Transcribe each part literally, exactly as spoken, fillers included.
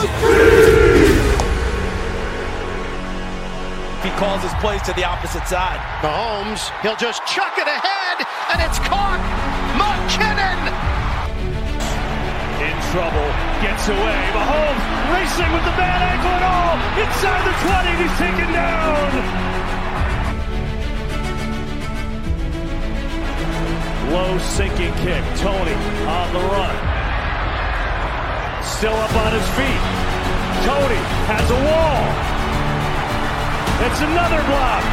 He calls his plays to the opposite side. Mahomes, he'll just chuck it ahead, and it's caught. McKinnon in trouble, gets away. Mahomes racing with the bad ankle and all. Inside the twenty, he's taken down. Low sinking kick. Tony on the run. Still up on his feet. Tony has a wall. It's another block.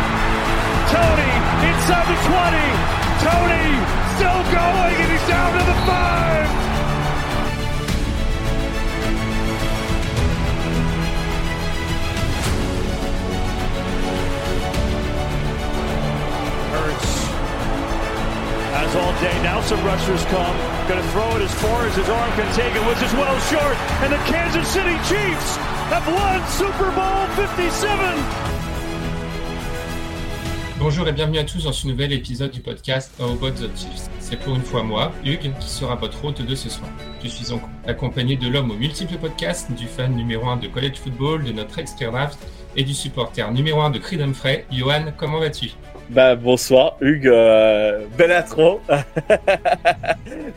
Tony inside the twenty. Tony still going and he's down to the five. Hurts. As all day, now some rushers come. Going to throw it as far as his arm can take it, which is well short. And the Kansas City Chiefs have won Super Bowl fifty-seven. Bonjour et bienvenue à tous dans ce nouvel épisode du podcast How About the Chiefs. C'est pour une fois moi, Hugues, qui sera votre hôte de ce soir. Je suis en accompagné de l'homme aux multiples podcasts, du fan numéro un de college football, de notre expert draft et du supporter numéro un de Creed Humphrey. Johan, comment vas-tu ? Bah, bonsoir, Hugues, euh, Bellatron,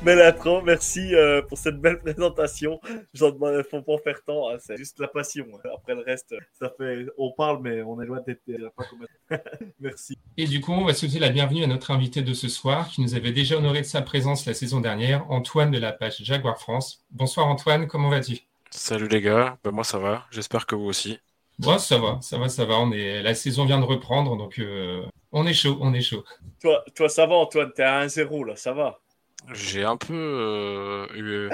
Bellatron, merci euh, pour cette belle présentation. J'en demande, faut pas en faire tant, hein, c'est juste la passion. Hein. Après le reste, ça fait, on parle, mais on est loin d'être là, pas comme... Merci. Et du coup, on va souhaiter la bienvenue à notre invité de ce soir, qui nous avait déjà honoré de sa présence la saison dernière, Antoine de la page Jaguars France. Bonsoir Antoine, comment vas-tu ? Salut les gars, ben moi ça va, j'espère que vous aussi. Bon, ça va, ça va, ça va. On est... La saison vient de reprendre, donc euh... on est chaud, on est chaud. Toi, toi ça va, Antoine, t'es à un zéro, là, ça va. J'ai un peu euh, eu,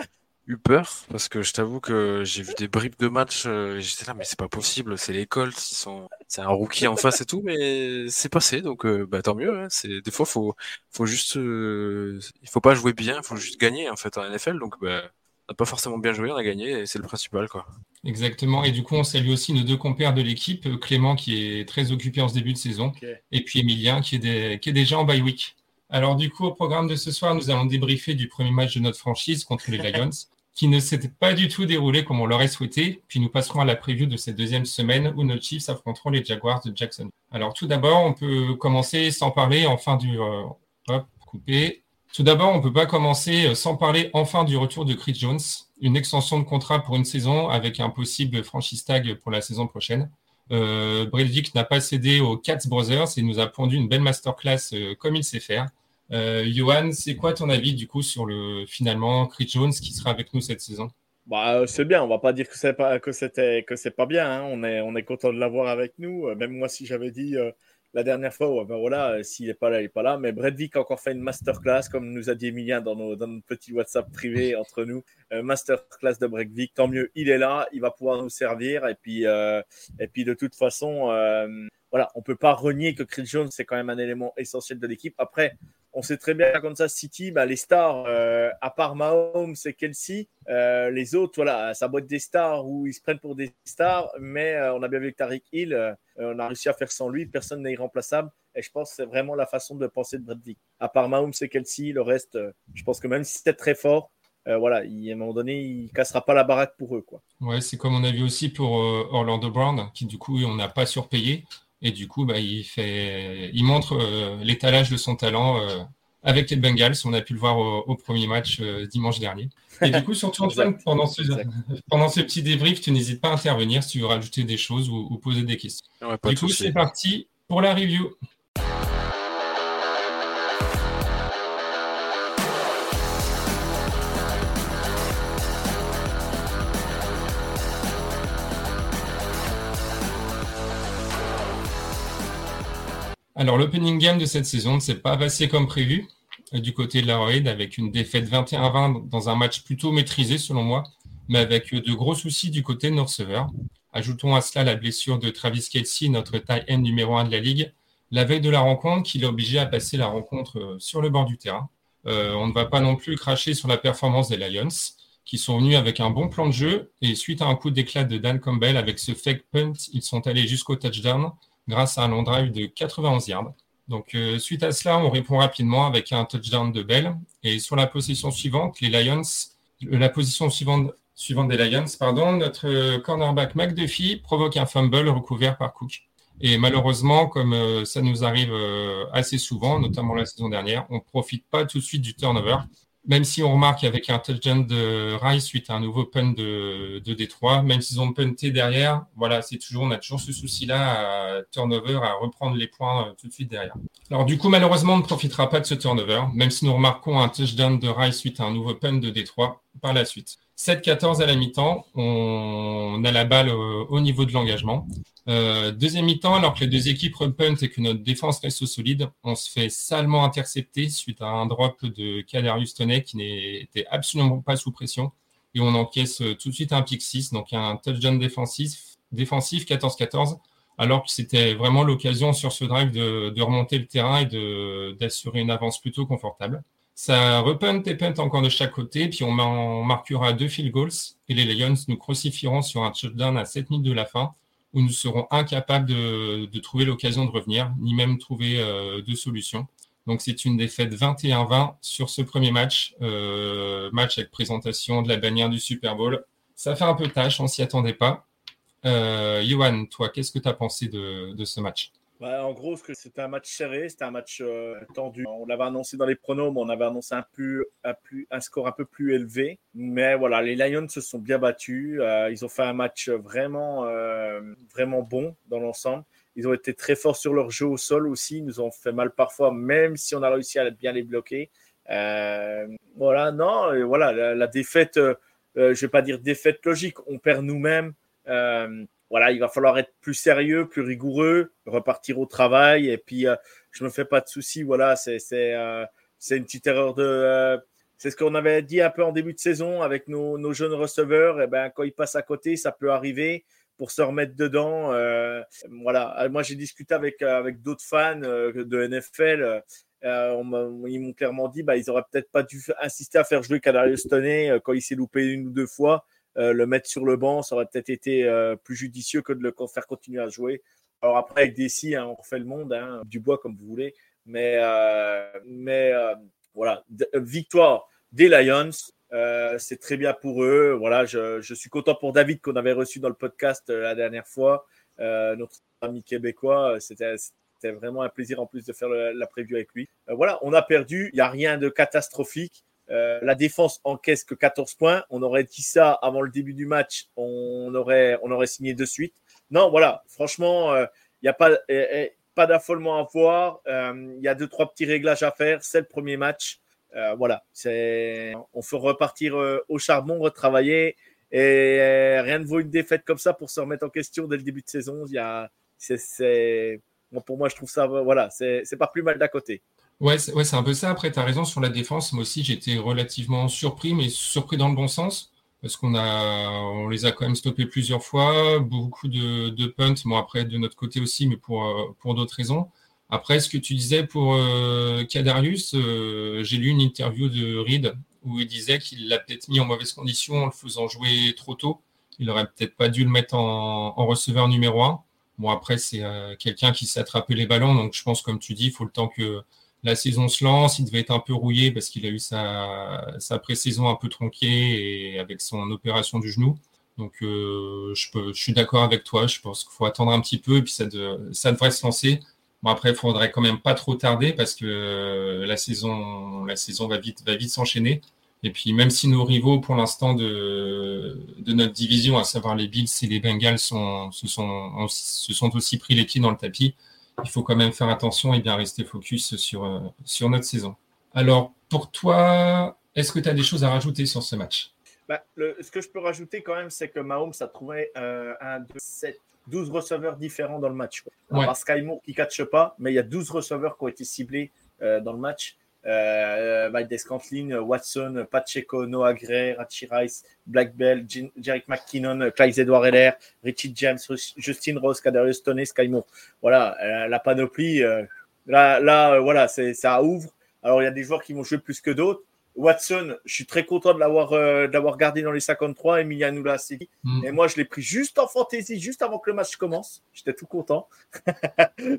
eu peur, parce que je t'avoue que j'ai vu des bribes de match, euh, et j'étais là, mais c'est pas possible, c'est les Colts, sont... c'est un rookie en face et tout, mais c'est passé, donc euh, bah, tant mieux. Hein, c'est... Des fois, il faut, faut juste... Euh... Il faut pas jouer bien, il faut juste gagner, en fait, en N F L, donc... Bah... On n'a pas forcément bien joué, on a gagné et c'est le principal, quoi. Exactement. Et du coup, on salue aussi nos deux compères de l'équipe, Clément qui est très occupé en ce début de saison, okay. Et puis Emilien qui est, des, qui est déjà en bye week. Alors du coup, au programme de ce soir, nous allons débriefer du premier match de notre franchise contre les Lions, qui ne s'était pas du tout déroulé comme on l'aurait souhaité. Puis nous passerons à la preview de cette deuxième semaine où nos Chiefs affronteront les Jaguars de Jackson. Alors tout d'abord, on peut commencer sans parler enfin du euh, hop coupé. Tout d'abord, on ne peut pas commencer sans parler enfin du retour de Chris Jones, une extension de contrat pour une saison avec un possible franchise tag pour la saison prochaine. Euh, Brelvik n'a pas cédé aux Katz Brothers et nous a pondu une belle masterclass euh, comme il sait faire. Euh, Johan, c'est quoi ton avis du coup sur le finalement Chris Jones qui sera avec nous cette saison ? Bah, c'est bien, on va pas dire que c'est pas, que c'était, que c'est pas bien, hein. On est, on est content de l'avoir avec nous, même moi si j'avais dit... Euh... La dernière fois, ouais, ben voilà, s'il n'est pas là, il n'est pas là. Mais Brelvik a encore fait une masterclass, comme nous a dit Emilien dans, nos, dans notre petit WhatsApp privé entre nous. Euh, masterclass de Brelvik, tant mieux, il est là, il va pouvoir nous servir. Et puis, euh, et puis de toute façon, euh, voilà, on ne peut pas renier que Chris Jones, c'est quand même un élément essentiel de l'équipe. Après, on sait très bien qu'à Kansas City, bah, les stars, euh, à part Mahomes et Kelce, euh, les autres, voilà, ça boite des stars ou ils se prennent pour des stars, mais euh, on a bien vu que Tariq Hill, euh, on a réussi à faire sans lui, personne n'est irremplaçable. Et je pense que c'est vraiment la façon de penser de Brelvik. À part Mahomes et Kelce, le reste, euh, je pense que même si c'était très fort, Euh, voilà, il, à un moment donné, il ne cassera pas la baraque pour eux, quoi. Ouais, c'est comme on a vu aussi pour euh, Orlando Brown, qui du coup, on n'a pas surpayé. Et du coup, bah, il, fait... il montre euh, l'étalage de son talent euh, avec les Bengals. On a pu le voir au, au premier match euh, dimanche dernier. Et du coup, surtout, Antoine, pendant, ce... pendant ce petit débrief, tu n'hésites pas à intervenir si tu veux rajouter des choses ou, ou poser des questions. Ouais, du coup, c'est parti pour la review. Alors, l'opening game de cette saison ne s'est pas passé comme prévu du côté de la Raye avec une défaite vingt et un à vingt dans un match plutôt maîtrisé selon moi, mais avec de gros soucis du côté de nos receveurs. Ajoutons à cela la blessure de Travis Kelce, notre tight end numéro un de la Ligue, la veille de la rencontre qui l'a obligé à passer la rencontre sur le bord du terrain. Euh, on ne va pas non plus cracher sur la performance des Lions, qui sont venus avec un bon plan de jeu et suite à un coup d'éclat de Dan Campbell avec ce fake punt, ils sont allés jusqu'au touchdown grâce à un long drive de quatre-vingt-onze yards. Donc, euh, suite à cela, on répond rapidement avec un touchdown de Bell. Et sur la possession suivante, les Lions, la position suivante suivante des Lions, pardon, notre cornerback McDuffie provoque un fumble recouvert par Cook. Et malheureusement, comme ça nous arrive assez souvent, notamment la saison dernière, on ne profite pas tout de suite du turnover. Même si on remarque avec un touchdown de Raye suite à un nouveau punt de, de Détroit, même s'ils ont punté derrière, voilà, c'est toujours, on a toujours ce souci-là à turnover, à reprendre les points tout de suite derrière. Alors du coup, malheureusement, on ne profitera pas de ce turnover, même si nous remarquons un touchdown de Raye suite à un nouveau punt de Détroit par la suite. sept quatorze à la mi-temps, on a la balle au, au niveau de l'engagement. Euh, deuxième mi-temps, alors que les deux équipes repuntent et que notre défense reste au solide, on se fait salement intercepter suite à un drop de Kadarius Toney qui n'était absolument pas sous pression. Et on encaisse tout de suite un pick six, donc un touchdown défensif, défensif quatorze quatorze, alors que c'était vraiment l'occasion sur ce drive de, de remonter le terrain et de, d'assurer une avance plutôt confortable. Ça repunt et punt encore de chaque côté, puis on marquera deux field goals et les Lions nous crucifieront sur un touchdown à sept minutes de la fin où nous serons incapables de, de trouver l'occasion de revenir, ni même trouver euh, de solution. Donc c'est une défaite vingt et un vingt sur ce premier match, euh, match avec présentation de la bannière du Super Bowl. Ça fait un peu tâche, on s'y attendait pas. Euh, Johan, toi, qu'est-ce que tu as pensé de, de ce match ? Bah, en gros, c'était un match serré, c'était un match euh, tendu. On l'avait annoncé dans les pronos, mais on avait annoncé un, plus, un, plus, un score un peu plus élevé. Mais voilà, les Lions se sont bien battus. Euh, ils ont fait un match vraiment, euh, vraiment bon dans l'ensemble. Ils ont été très forts sur leur jeu au sol aussi. Ils nous ont fait mal parfois, même si on a réussi à bien les bloquer. Euh, voilà, non, voilà, la, la défaite, euh, euh, je ne vais pas dire défaite logique. On perd nous-mêmes. Euh, Voilà, il va falloir être plus sérieux, plus rigoureux, repartir au travail. Et puis, euh, je ne me fais pas de soucis. Voilà, c'est, c'est, euh, c'est une petite erreur de… Euh, c'est ce qu'on avait dit un peu en début de saison avec nos, nos jeunes receveurs. Et ben, quand ils passent à côté, ça peut arriver pour se remettre dedans. Euh, voilà, moi, j'ai discuté avec, avec d'autres fans de N F L. Euh, on m'a, ils m'ont clairement dit bah, ils n'auraient peut-être pas dû insister à faire jouer Kadarius Toney quand il s'est loupé une ou deux fois. Euh, le mettre sur le banc, ça aurait peut-être été euh, plus judicieux que de le faire continuer à jouer. Alors après, avec Dessy, hein, on refait le monde, hein, du bois comme vous voulez. Mais, euh, mais euh, voilà, D- victoire des Lions, euh, c'est très bien pour eux. Voilà, je, je suis content pour David qu'on avait reçu dans le podcast euh, la dernière fois, euh, notre ami québécois. C'était, c'était vraiment un plaisir en plus de faire le, la preview avec lui. Euh, voilà, on a perdu, il n'y a rien de catastrophique. Euh, la défense encaisse que quatorze points. On aurait dit ça avant le début du match, on aurait, on aurait signé de suite. Non, voilà, franchement, il euh, n'y a pas, euh, pas d'affolement à voir. Il euh, y a deux, trois petits réglages à faire. C'est le premier match. Euh, voilà, c'est, on faut repartir euh, au charbon, retravailler. Et euh, rien ne vaut une défaite comme ça pour se remettre en question dès le début de saison. Y a, c'est, c'est, bon, pour moi, je trouve ça, voilà, c'est, c'est pas plus mal d'à côté. Ouais c'est, ouais, c'est un peu ça. Après, tu as raison sur la défense. Moi aussi, j'étais relativement surpris, mais surpris dans le bon sens, parce qu'on a, on les a quand même stoppés plusieurs fois, beaucoup de, de punts, bon, après, de notre côté aussi, mais pour, pour d'autres raisons. Après, ce que tu disais pour euh, Kadarius, euh, j'ai lu une interview de Reed où il disait qu'il l'a peut-être mis en mauvaise condition en le faisant jouer trop tôt. Il n'aurait peut-être pas dû le mettre en, en receveur numéro un. Bon, après, c'est euh, quelqu'un qui s'est attrapé les ballons, donc je pense, comme tu dis, il faut le temps que… La saison se lance, il devait être un peu rouillé parce qu'il a eu sa, sa pré-saison un peu tronquée et avec son opération du genou. Donc, euh, je, peux, je suis d'accord avec toi. Je pense qu'il faut attendre un petit peu et puis ça, de, ça devrait se lancer. Bon, après, il ne faudrait quand même pas trop tarder parce que euh, la saison, la saison va, vite, va vite s'enchaîner. Et puis, même si nos rivaux, pour l'instant, de, de notre division, à savoir les Bills et les Bengals, sont, se, sont, on, se sont aussi pris les pieds dans le tapis, il faut quand même faire attention et bien rester focus sur, euh, sur notre saison. Alors, pour toi, est-ce que tu as des choses à rajouter sur ce match ? Bah, le, ce que je peux rajouter quand même, c'est que Mahomes a trouvé euh, un, deux, sept, douze receveurs différents dans le match. Alors, ouais. Sky Moore qui ne catche pas, mais il y a douze receveurs qui ont été ciblés euh, dans le match. Euh, Valdez Cantlin, Watson, Pacheco, Noah Gray, Rachi Rice, Black Bell, J- Jerick McKinnon, Clyde Edouard-Helaire, Richie James, Justin Rose, Kadarius Toney, Sky Moore. Voilà, euh, la panoplie, euh, là, là euh, voilà, c'est, ça ouvre. Alors, il y a des joueurs qui vont jouer plus que d'autres. Watson, je suis très content de l'avoir, euh, de l'avoir gardé dans les cinquante-trois. Emilien nous l'a dit. Mm. Et moi, je l'ai pris juste en fantaisie, juste avant que le match commence. J'étais tout content.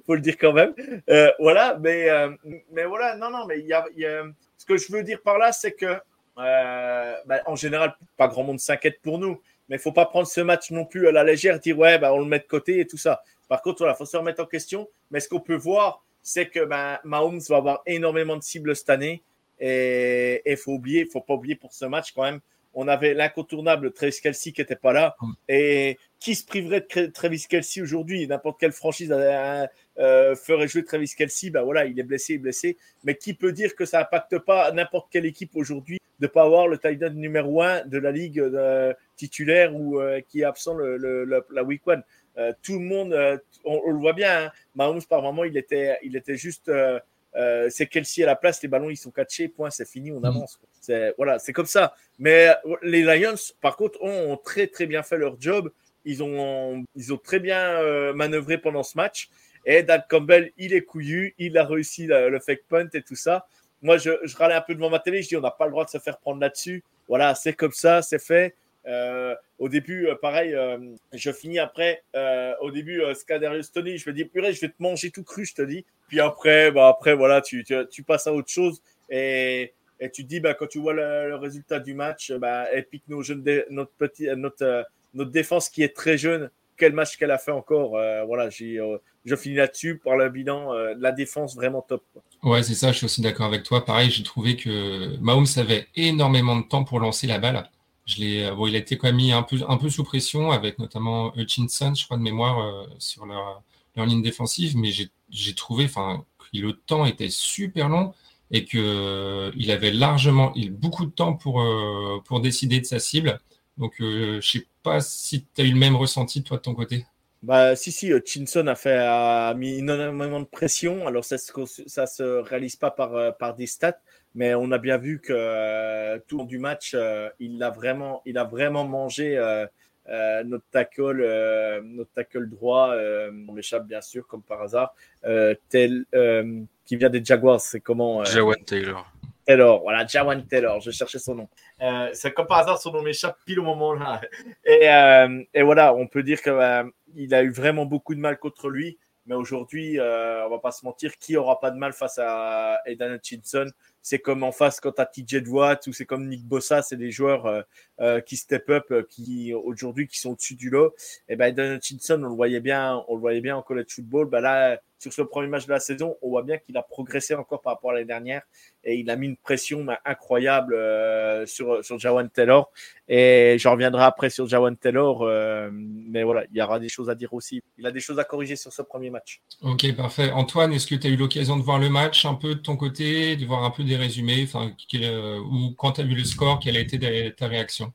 Faut le dire quand même. Euh, voilà, mais, euh, mais voilà, non, non, mais il y a, y a, ce que je veux dire par là, c'est que euh, bah, en général, pas grand monde s'inquiète pour nous. Mais il ne faut pas prendre ce match non plus à la légère, dire ouais, bah, on le met de côté et tout ça. Par contre, voilà, il faut se remettre en question. Mais ce qu'on peut voir, c'est que bah, Mahomes va avoir énormément de cibles cette année. Et il faut oublier, il ne faut pas oublier pour ce match quand même. On avait l'incontournable Travis Kelce qui n'était pas là. Et qui se priverait de Travis Kelce aujourd'hui? N'importe quelle franchise euh, euh, ferait jouer Travis Kelce. Ben voilà, il est blessé, il est blessé. Mais qui peut dire que ça n'impacte pas n'importe quelle équipe aujourd'hui de ne pas avoir le tight end numéro un de la ligue euh, titulaire ou euh, qui est absent le, le, la, la week one. Euh, tout le monde, euh, on, on le voit bien. Hein. Mahomes, par moment, il était, il était juste... Euh, Euh, c'est Kelce à la place, les ballons ils sont catchés, point, c'est fini, on avance. Quoi. C'est, voilà, c'est comme ça. Mais les Lions, par contre, ont, ont très très bien fait leur job. Ils ont, ils ont très bien euh, manœuvré pendant ce match. Et Dan Campbell, il est couillu, il a réussi la, le fake punt et tout ça. Moi, je, je râlais un peu devant ma télé, je dis on n'a pas le droit de se faire prendre là-dessus. Voilà, c'est comme ça, c'est fait. Euh, au début, euh, pareil, euh, je finis après. Euh, au début, euh, Kadarius Toney, je me dis purée, je vais te manger tout cru, je te dis. Puis après, bah après voilà, tu, tu, tu passes à autre chose et, et tu te dis bah quand tu vois le, le résultat du match, bah elle pique nos jeunes, notre petit, notre euh, notre défense qui est très jeune. Quel match qu'elle a fait encore. Euh, voilà, j'ai, euh, je finis là-dessus par le bilan, euh, la défense vraiment top. Quoi. Ouais, c'est ça. Je suis aussi d'accord avec toi. Pareil, j'ai trouvé que Mahomes avait énormément de temps pour lancer la balle. Je l'ai, bon, il a été quand même mis un peu, un peu sous pression avec notamment Hutchinson, je crois de mémoire, euh, sur leur, leur ligne défensive. Mais j'ai, j'ai trouvé, enfin, que le temps était super long et que euh, il avait largement, il beaucoup de temps pour euh, pour décider de sa cible. Donc, euh, je sais pas si tu as eu le même ressenti toi de ton côté. Bah, si si, Hutchinson a fait a mis énormément de pression. Alors ça se, ça se réalise pas par par des stats. Mais on a bien vu que euh, tout le long du match, euh, il a vraiment, il a vraiment mangé euh, euh, notre tackle, euh, notre tackle droit. Euh, on m'échappe bien sûr, comme par hasard. Euh, tel, euh, qui vient des Jaguars, c'est comment euh, Jawaan Taylor. Taylor, voilà, Jawaan Taylor. Je cherchais son nom. Euh, c'est comme par hasard, son nom m'échappe pile au moment là. Et, euh, et voilà, on peut dire que euh, il a eu vraiment beaucoup de mal contre lui. Mais aujourd'hui, euh, on va pas se mentir, qui aura pas de mal face à Aidan Hutchinson? C'est comme en face quand tu as T J Watt ou c'est comme Nick Bosa, c'est des joueurs euh, euh, qui step up, qui aujourd'hui qui sont au-dessus du lot. Et ben Aidan Hutchinson, on le voyait bien, on le voyait bien en college football. Ben là, sur ce premier match de la saison, on voit bien qu'il a progressé encore par rapport à l'année dernière et il a mis une pression ben, incroyable euh, sur sur Jawaan Taylor. Et j'en reviendrai après sur Jawaan Taylor, euh, mais voilà, il y aura des choses à dire aussi. Il a des choses à corriger sur ce premier match. Ok, parfait. Antoine, est-ce que tu as eu l'occasion de voir le match un peu de ton côté, de voir un peu des résumés, euh, ou quand tu as vu le score, quelle a été ta réaction?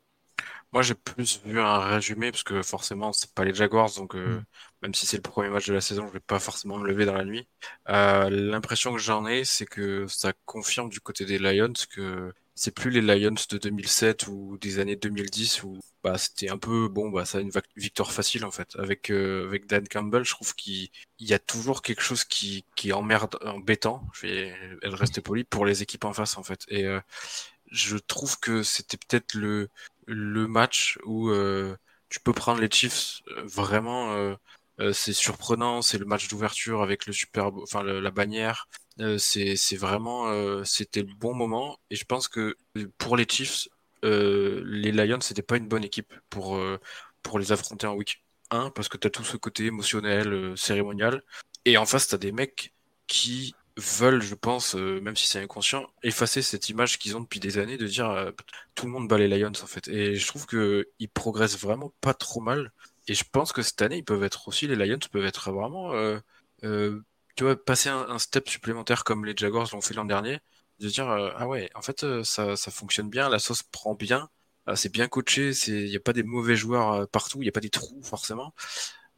Moi, j'ai plus vu un résumé, parce que forcément, c'est pas les Jaguars, donc euh, mmh. même si c'est le premier match de la saison, je vais pas forcément me lever dans la nuit. Euh, l'impression que j'en ai, c'est que ça confirme du côté des Lions que... c'est plus les Lions de deux mille sept ou des années deux mille dix où bah c'était un peu bon bah ça a une victoire facile en fait avec euh, avec Dan Campbell. Je trouve qu'il il y a toujours quelque chose qui qui emmerde, embêtant, je vais rester poli, pour les équipes en face en fait. Et euh, je trouve que c'était peut-être le le match où euh, tu peux prendre les Chiefs vraiment euh, euh, c'est surprenant, c'est le match d'ouverture avec le super enfin le, la bannière. Euh, c'est, c'est vraiment, euh, c'était le bon moment. Et je pense que pour les Chiefs, euh, les Lions, c'était pas une bonne équipe pour, euh, pour les affronter en week un, parce que t'as tout ce côté émotionnel, euh, cérémonial. Et en face, t'as des mecs qui veulent, je pense, euh, même si c'est inconscient, effacer cette image qu'ils ont depuis des années de dire euh, tout le monde bat les Lions, en fait. Et je trouve qu'ils progressent vraiment pas trop mal. Et je pense que cette année, ils peuvent être aussi, les Lions peuvent être vraiment, euh, euh, tu vois, passer un, un step supplémentaire comme les Jaguars l'ont fait l'an dernier, de dire euh, ah ouais, en fait euh, ça, ça fonctionne bien, la sauce prend bien, euh, c'est bien coaché, il n'y a pas des mauvais joueurs euh, partout, il n'y a pas des trous forcément.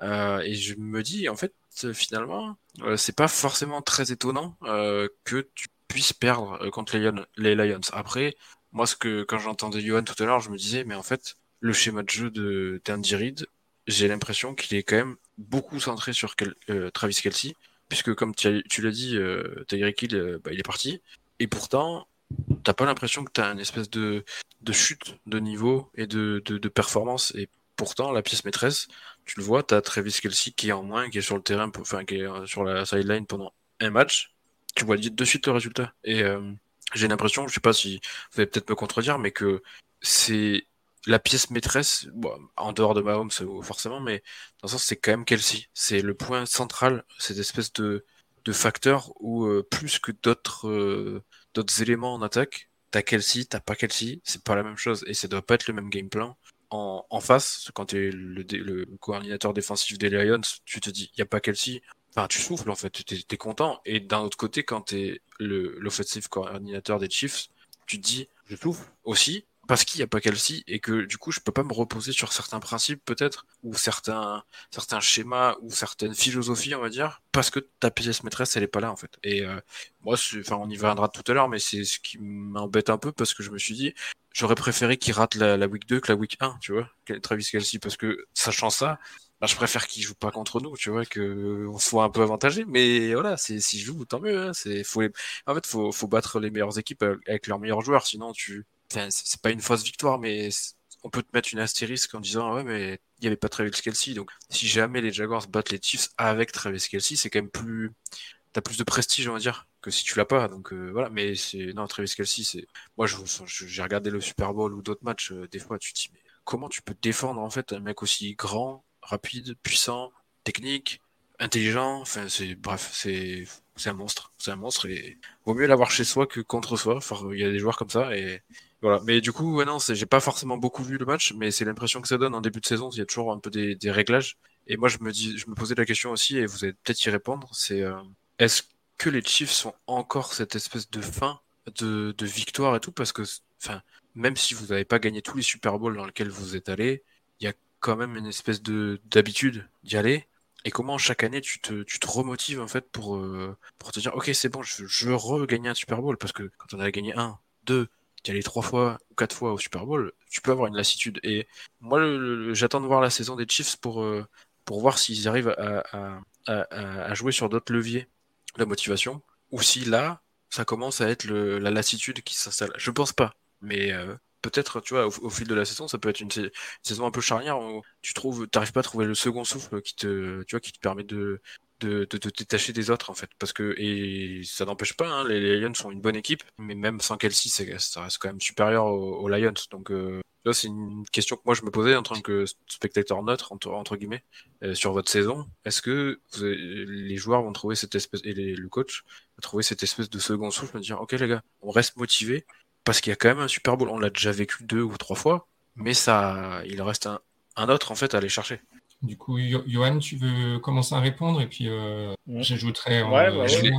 Euh, et je me dis, en fait, euh, finalement, euh, c'est pas forcément très étonnant euh, que tu puisses perdre euh, contre les, Lion- les Lions. Après, moi, ce que quand j'entendais Johan tout à l'heure, je me disais, mais en fait, le schéma de jeu de d'Andy Reid, j'ai l'impression qu'il est quand même beaucoup centré sur quel- euh, Travis Kelce. Puisque comme tu l'as dit, euh, Tyreek Hill, euh, bah, il est parti. Et pourtant, t'as pas l'impression que t'as une espèce de, de chute de niveau et de, de, de performance. Et pourtant, la pièce maîtresse, tu le vois, t'as Travis Kelce qui est en moins, qui est sur le terrain, enfin qui est sur la sideline pendant un match. Tu vois de suite le résultat. Et euh, j'ai l'impression, je sais pas si vous allez peut-être me contredire, mais que c'est la pièce maîtresse, bon, en dehors de Mahomes forcément, mais dans le sens c'est quand même Kelce, c'est le point central, cette espèce de, de facteur où euh, plus que d'autres euh, d'autres éléments en attaque, t'as Kelce, t'as pas Kelce, c'est pas la même chose et ça doit pas être le même game plan. En, en face, quand t'es le, le coordinateur défensif des Lions, tu te dis, il n'y a pas Kelce, enfin, tu souffles en fait, t'es, t'es content. Et d'un autre côté, quand t'es le, l'offensive coordinateur des Chiefs, tu te dis, je souffle aussi, parce qu'il n'y a pas Kelce, et que du coup, je peux pas me reposer sur certains principes peut-être, ou certains, certains schémas, ou certaines philosophies, on va dire, parce que ta pièce maîtresse, elle est pas là en fait. Et euh, moi, enfin, on y viendra tout à l'heure, mais c'est ce qui m'embête un peu, parce que je me suis dit, j'aurais préféré qu'il rate la, la week deux que la week un, tu vois, Travis Kelce, parce que, sachant ça, ben, je préfère qu'il joue pas contre nous, tu vois, qu'on soit un peu avantagé, mais voilà, c'est, s'il joue, tant mieux, hein, c'est, faut les... en fait, faut, faut battre les meilleures équipes avec leurs meilleurs joueurs, sinon tu, enfin, c'est pas une fausse victoire, mais on peut te mettre une astérisque en disant, ouais, mais il y avait pas Travis Kelce, donc si jamais les Jaguars battent les Chiefs avec Travis Kelce, c'est quand même plus, t'as plus de prestige, on va dire, que si tu l'as pas, donc euh, voilà. Mais c'est non, Travis Kelce, c'est moi, je, je j'ai regardé le Super Bowl ou d'autres matchs, euh, des fois tu te dis mais comment tu peux te défendre en fait un mec aussi grand, rapide, puissant, technique, intelligent, enfin c'est bref, c'est c'est un monstre, c'est un monstre et vaut mieux l'avoir chez soi que contre soi. Enfin, il y a des joueurs comme ça et voilà. Mais du coup, ouais non, c'est... j'ai pas forcément beaucoup vu le match, mais c'est l'impression que ça donne en début de saison. Il y a toujours un peu des des réglages et moi je me dis, je me posais la question aussi et vous allez peut-être y répondre. C'est euh... est-ce que les Chiefs sont encore cette espèce de fin de, de victoire et tout, parce que enfin, même si vous n'avez pas gagné tous les Super Bowls dans lesquels vous êtes allés, il y a quand même une espèce de, d'habitude d'y aller, et comment chaque année tu te, tu te remotives en fait pour, euh, pour te dire ok c'est bon, je, je veux regagner un Super Bowl, parce que quand on a gagné un, deux, t'y allais trois fois ou quatre fois au Super Bowl, tu peux avoir une lassitude, et moi le, le, j'attends de voir la saison des Chiefs pour, euh, pour voir s'ils arrivent à, à, à, à jouer sur d'autres leviers la motivation, ou si là ça commence à être le, la lassitude qui s'installe. Je pense pas, mais euh, peut-être, tu vois, au, au fil de la saison, ça peut être une, une saison un peu charnière où tu trouves, t'arrives pas à trouver le second souffle qui te, tu vois, qui te permet de de te de, de détacher des autres en fait, parce que, et ça n'empêche pas, hein, les, les Lions sont une bonne équipe, mais même sans Kelce, c'est, ça reste quand même supérieur aux, aux Lions, donc euh, là c'est une question que moi je me posais en tant que spectateur neutre entre, entre guillemets, euh, sur votre saison. Est-ce que vous, les joueurs vont trouver cette espèce, et les, le coach va trouver cette espèce de second souffle, de dire ok les gars, on reste motivé parce qu'il y a quand même un Super Bowl, on l'a déjà vécu deux ou trois fois, mais ça, il reste un, un autre en fait à aller chercher. Du coup, Johan, tu veux commencer à répondre et puis euh, mmh. j'ajouterai. Ouais, euh, bah, je, ouais. L'ai...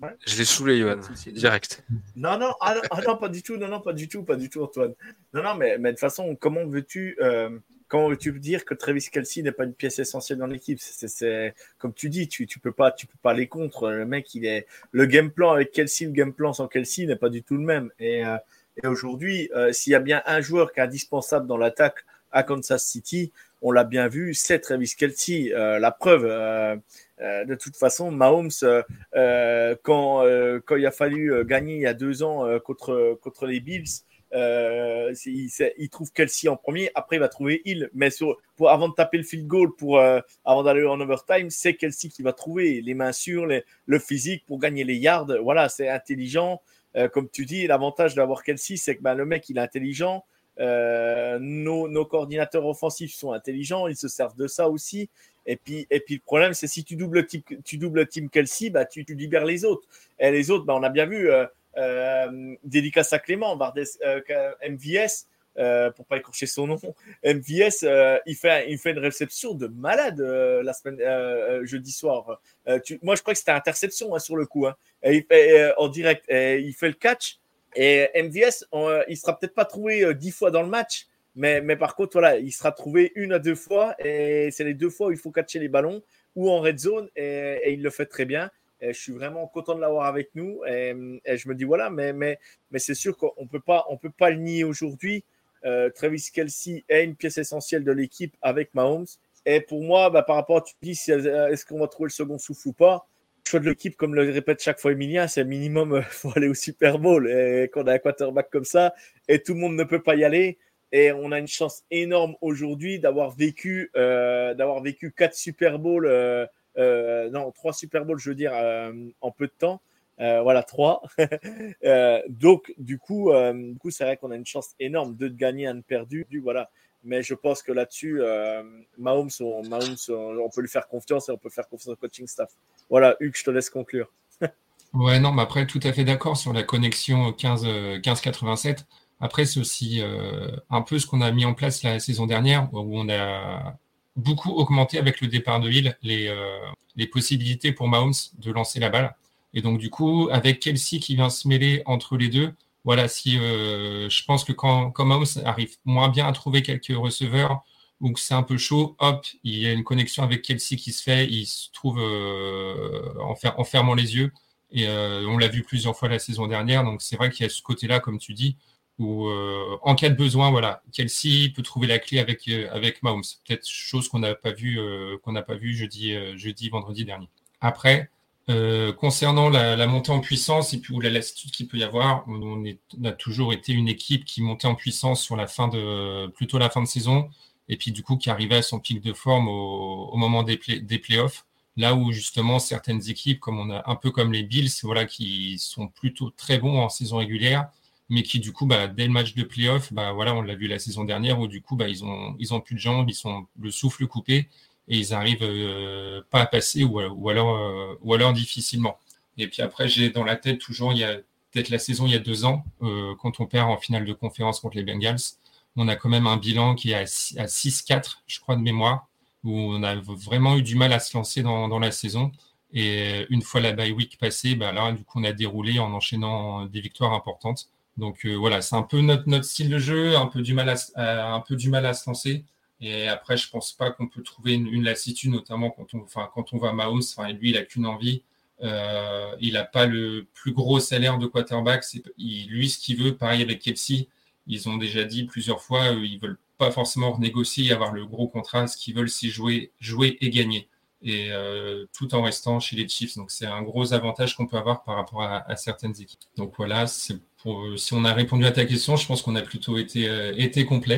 Ouais. Je l'ai saoulé, Johan, direct. Non, non, ah, non, ah, non, pas du tout, non, non, pas du tout, pas du tout, Antoine. Non, non, mais, mais de toute façon, comment veux-tu, euh, comment veux-tu dire que Travis Kelce n'est pas une pièce essentielle dans l'équipe ? C'est, c'est comme tu dis, tu, tu peux pas, tu peux pas aller contre. Le mec, il est le game plan avec Kelce, le game plan sans Kelce n'est pas du tout le même. Et, euh, et aujourd'hui, euh, s'il y a bien un joueur qui est indispensable dans l'attaque à Kansas City, on l'a bien vu, c'est Travis Kelce. Euh, la preuve, euh, euh, de toute façon, Mahomes, euh, quand, euh, quand il a fallu euh, gagner il y a deux ans euh, contre, contre les Bills, euh, il, il trouve Kelce en premier, après il va trouver Hill. Mais sur, pour, avant de taper le field goal, pour, euh, avant d'aller en overtime, c'est Kelce qui va trouver les mains sûres, les, le physique pour gagner les yards. Voilà, c'est intelligent. Euh, comme tu dis, l'avantage d'avoir Kelce, c'est que ben, le mec, il est intelligent. Euh, nos, nos coordinateurs offensifs sont intelligents, ils se servent de ça aussi. Et puis, et puis le problème, c'est si tu doubles team, tu doubles team Kelce, bah, tu, tu libères les autres. Et les autres, bah, on a bien vu, euh, euh, dédicace à Clément, Vardes, euh, M V S, euh, pour ne pas écorcher son nom, M V S, euh, il, fait, il fait une réception de malade euh, la semaine, euh, jeudi soir. Euh, tu, moi, je crois que c'était interception hein, sur le coup, hein. Et il fait, et, euh, en direct. Et il fait le catch. Et M V S, on, il sera peut-être pas trouvé dix fois dans le match, mais, mais par contre, voilà, il sera trouvé une à deux fois, et c'est les deux fois où il faut catcher les ballons ou en red zone, et, et il le fait très bien. Et je suis vraiment content de l'avoir avec nous, et, et je me dis voilà, mais, mais, mais c'est sûr qu'on peut pas, on peut pas le nier aujourd'hui. Euh, Travis Kelce est une pièce essentielle de l'équipe avec Mahomes, et pour moi, bah, par rapport à tu dis, est-ce qu'on va trouver le second souffle ou pas? Le choix de l'équipe, comme le répète chaque fois Emilien, c'est minimum euh, faut aller au Super Bowl. Et quand on a un quarterback comme ça, et tout le monde ne peut pas y aller, et on a une chance énorme aujourd'hui d'avoir vécu, euh, d'avoir vécu quatre Super Bowls, euh, euh, non trois Super Bowls, je veux dire, euh, en peu de temps. Euh, voilà, trois. euh, donc, du coup, euh, du coup, c'est vrai qu'on a une chance énorme de gagner, un de perdu. Voilà. Mais je pense que là-dessus, euh, Mahomes, on, Mahomes on, on peut lui faire confiance et on peut faire confiance au coaching staff. Voilà, Hugues, je te laisse conclure. ouais, non, mais après, tout à fait d'accord sur la connexion quinze quatre-vingt-sept. Après, c'est aussi euh, un peu ce qu'on a mis en place la saison dernière, où on a beaucoup augmenté avec le départ de Hill les, euh, les possibilités pour Mahomes de lancer la balle. Et donc, du coup, avec Kelce qui vient se mêler entre les deux, voilà, si euh, je pense que quand, quand Mahomes arrive moins bien à trouver quelques receveurs ou que c'est un peu chaud, hop, il y a une connexion avec Kelce qui se fait, il se trouve euh, en, fer- en fermant les yeux. Et euh, on l'a vu plusieurs fois la saison dernière, donc c'est vrai qu'il y a ce côté-là, comme tu dis, où euh, en cas de besoin, voilà, Kelce peut trouver la clé avec, euh, avec Mahomes. C'est peut-être chose qu'on n'a pas vue euh, qu'on n'a pas vu jeudi, euh, jeudi, vendredi dernier. Après, Euh, concernant la, la montée en puissance et puis ou la lassitude qu'il peut y avoir, on, est, on a toujours été une équipe qui montait en puissance sur la fin de plutôt la fin de saison et puis du coup qui arrivait à son pic de forme au, au moment des, play, des playoffs, là où justement certaines équipes comme on a un peu comme les Bills, voilà, qui sont plutôt très bons en saison régulière, mais qui du coup bah, dès le match de playoff, bah voilà, on l'a vu la saison dernière où du coup bah ils ont ils ont plus de jambes, ils sont le souffle coupé. Et ils n'arrivent euh, pas à passer ou, ou, alors, euh, ou alors difficilement. Et puis après, j'ai dans la tête toujours, il y a peut-être la saison il y a deux ans, euh, quand on perd en finale de conférence contre les Bengals, on a quand même un bilan qui est à, à six quatre, je crois, de mémoire, où on a vraiment eu du mal à se lancer dans, dans la saison. Et une fois la bye week passée, bah là, du coup, on a déroulé en enchaînant des victoires importantes. Donc euh, voilà, c'est un peu notre, notre style de jeu, un peu du mal à, à, un peu du mal à se lancer. Et après, je ne pense pas qu'on peut trouver une, une lassitude, notamment quand on, enfin, quand on voit Mahomes. Enfin, lui, il n'a qu'une envie. Euh, il n'a pas le plus gros salaire de quarterback. C'est, il, lui, ce qu'il veut, pareil avec Kelce, ils ont déjà dit plusieurs fois, euh, ils ne veulent pas forcément renégocier et avoir le gros contrat. Ce qu'ils veulent, c'est jouer, jouer et gagner, et euh, tout en restant chez les Chiefs. Donc, c'est un gros avantage qu'on peut avoir par rapport à, à certaines équipes. Donc, voilà, c'est pour, euh, si on a répondu à ta question, je pense qu'on a plutôt été, euh, été complet.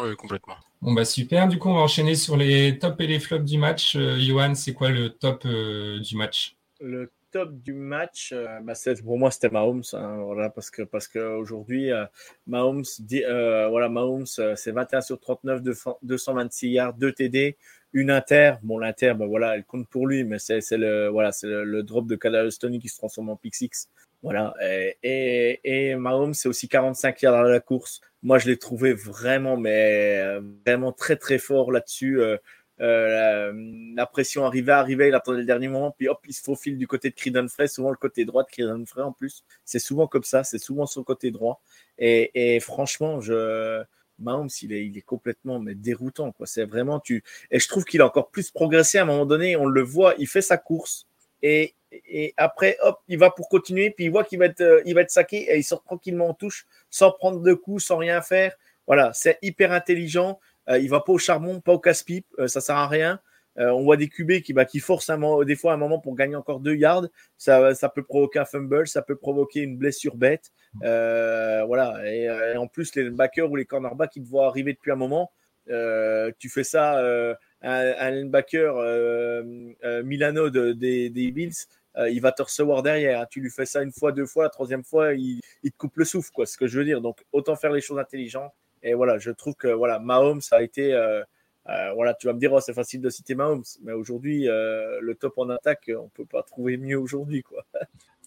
Oui, complètement. Bon, bah super. Du coup, on va enchaîner sur les tops et les flops du match. Euh, Johan, c'est quoi le top euh, du match ? Le top du match, euh, bah, c'est, pour moi, c'était Mahomes. Hein, voilà, parce que parce qu'aujourd'hui, euh, Mahomes, euh, voilà, Mahomes euh, c'est vingt et un sur trente-neuf, deux cent vingt-six yards, deux T D, une inter. Bon, l'inter, bah, voilà, elle compte pour lui, mais c'est, c'est, le, voilà, c'est le, le drop de Kadarius Toney qui se transforme en pick six. Voilà. Et, et, et Mahomes, c'est aussi quarante-cinq yards à la course. Moi, je l'ai trouvé vraiment, mais vraiment très, très fort là-dessus. Euh, euh, la, la pression arrivait, arrivait, il attendait le dernier moment, puis hop, il se faufile du côté de Creed Humphrey, souvent le côté droit de Creed Humphrey en plus. C'est souvent comme ça, c'est souvent son côté droit. Et, et franchement, je... Mahomes, il est, il est complètement mais déroutant, quoi. C'est vraiment, tu... Et je trouve qu'il a encore plus progressé à un moment donné, on le voit, il fait sa course. Et, et après, hop, il va pour continuer, puis il voit qu'il va être, euh, il va être saqué et il sort tranquillement en touche, sans prendre de coups, sans rien faire. Voilà, c'est hyper intelligent. Euh, il ne va pas au charbon, pas au casse-pipe, euh, ça ne sert à rien. Euh, on voit des Q B qui, bah, qui forcent un, des fois un moment pour gagner encore deux yards. Ça, ça peut provoquer un fumble, ça peut provoquer une blessure bête. Euh, voilà, et, et en plus, les backers ou les cornerbacks qui te voient arriver depuis un moment, euh, tu fais ça. Euh, Un, un linebacker euh, euh, Milano de, des, des Bills, euh, il va te recevoir derrière. Hein. Tu lui fais ça une fois, deux fois, la troisième fois, il, il te coupe le souffle, quoi, ce que je veux dire. Donc, autant faire les choses intelligentes. Et voilà, je trouve que voilà, Mahomes a été… Euh, euh, voilà, tu vas me dire, oh, c'est facile de citer Mahomes. Mais aujourd'hui, euh, le top en attaque, on ne peut pas trouver mieux aujourd'hui, quoi.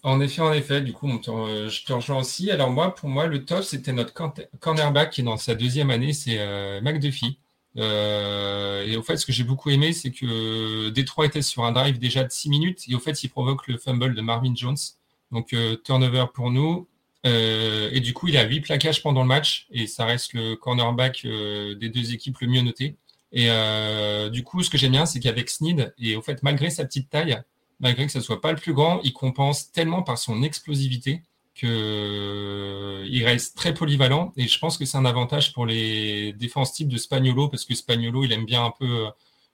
En effet, en effet. Du coup, on te, euh, je te rejoins aussi. Alors moi, pour moi, le top, c'était notre cornerback qui est dans sa deuxième année, c'est euh, McDuffie. Euh, et au fait, ce que j'ai beaucoup aimé, c'est que Détroit était sur un drive déjà de six minutes et au fait, il provoque le fumble de Marvin Jones, donc euh, turnover pour nous, euh, et du coup il a huit plaquages pendant le match et ça reste le cornerback euh, des deux équipes le mieux noté. Et euh, du coup, ce que j'aime bien, c'est qu'avec Sneed, et au fait, malgré sa petite taille, malgré que ça soit pas le plus grand, il compense tellement par son explosivité qu'il reste très polyvalent, et je pense que c'est un avantage pour les défenses type de Spagnolo, parce que Spagnolo, il aime bien un peu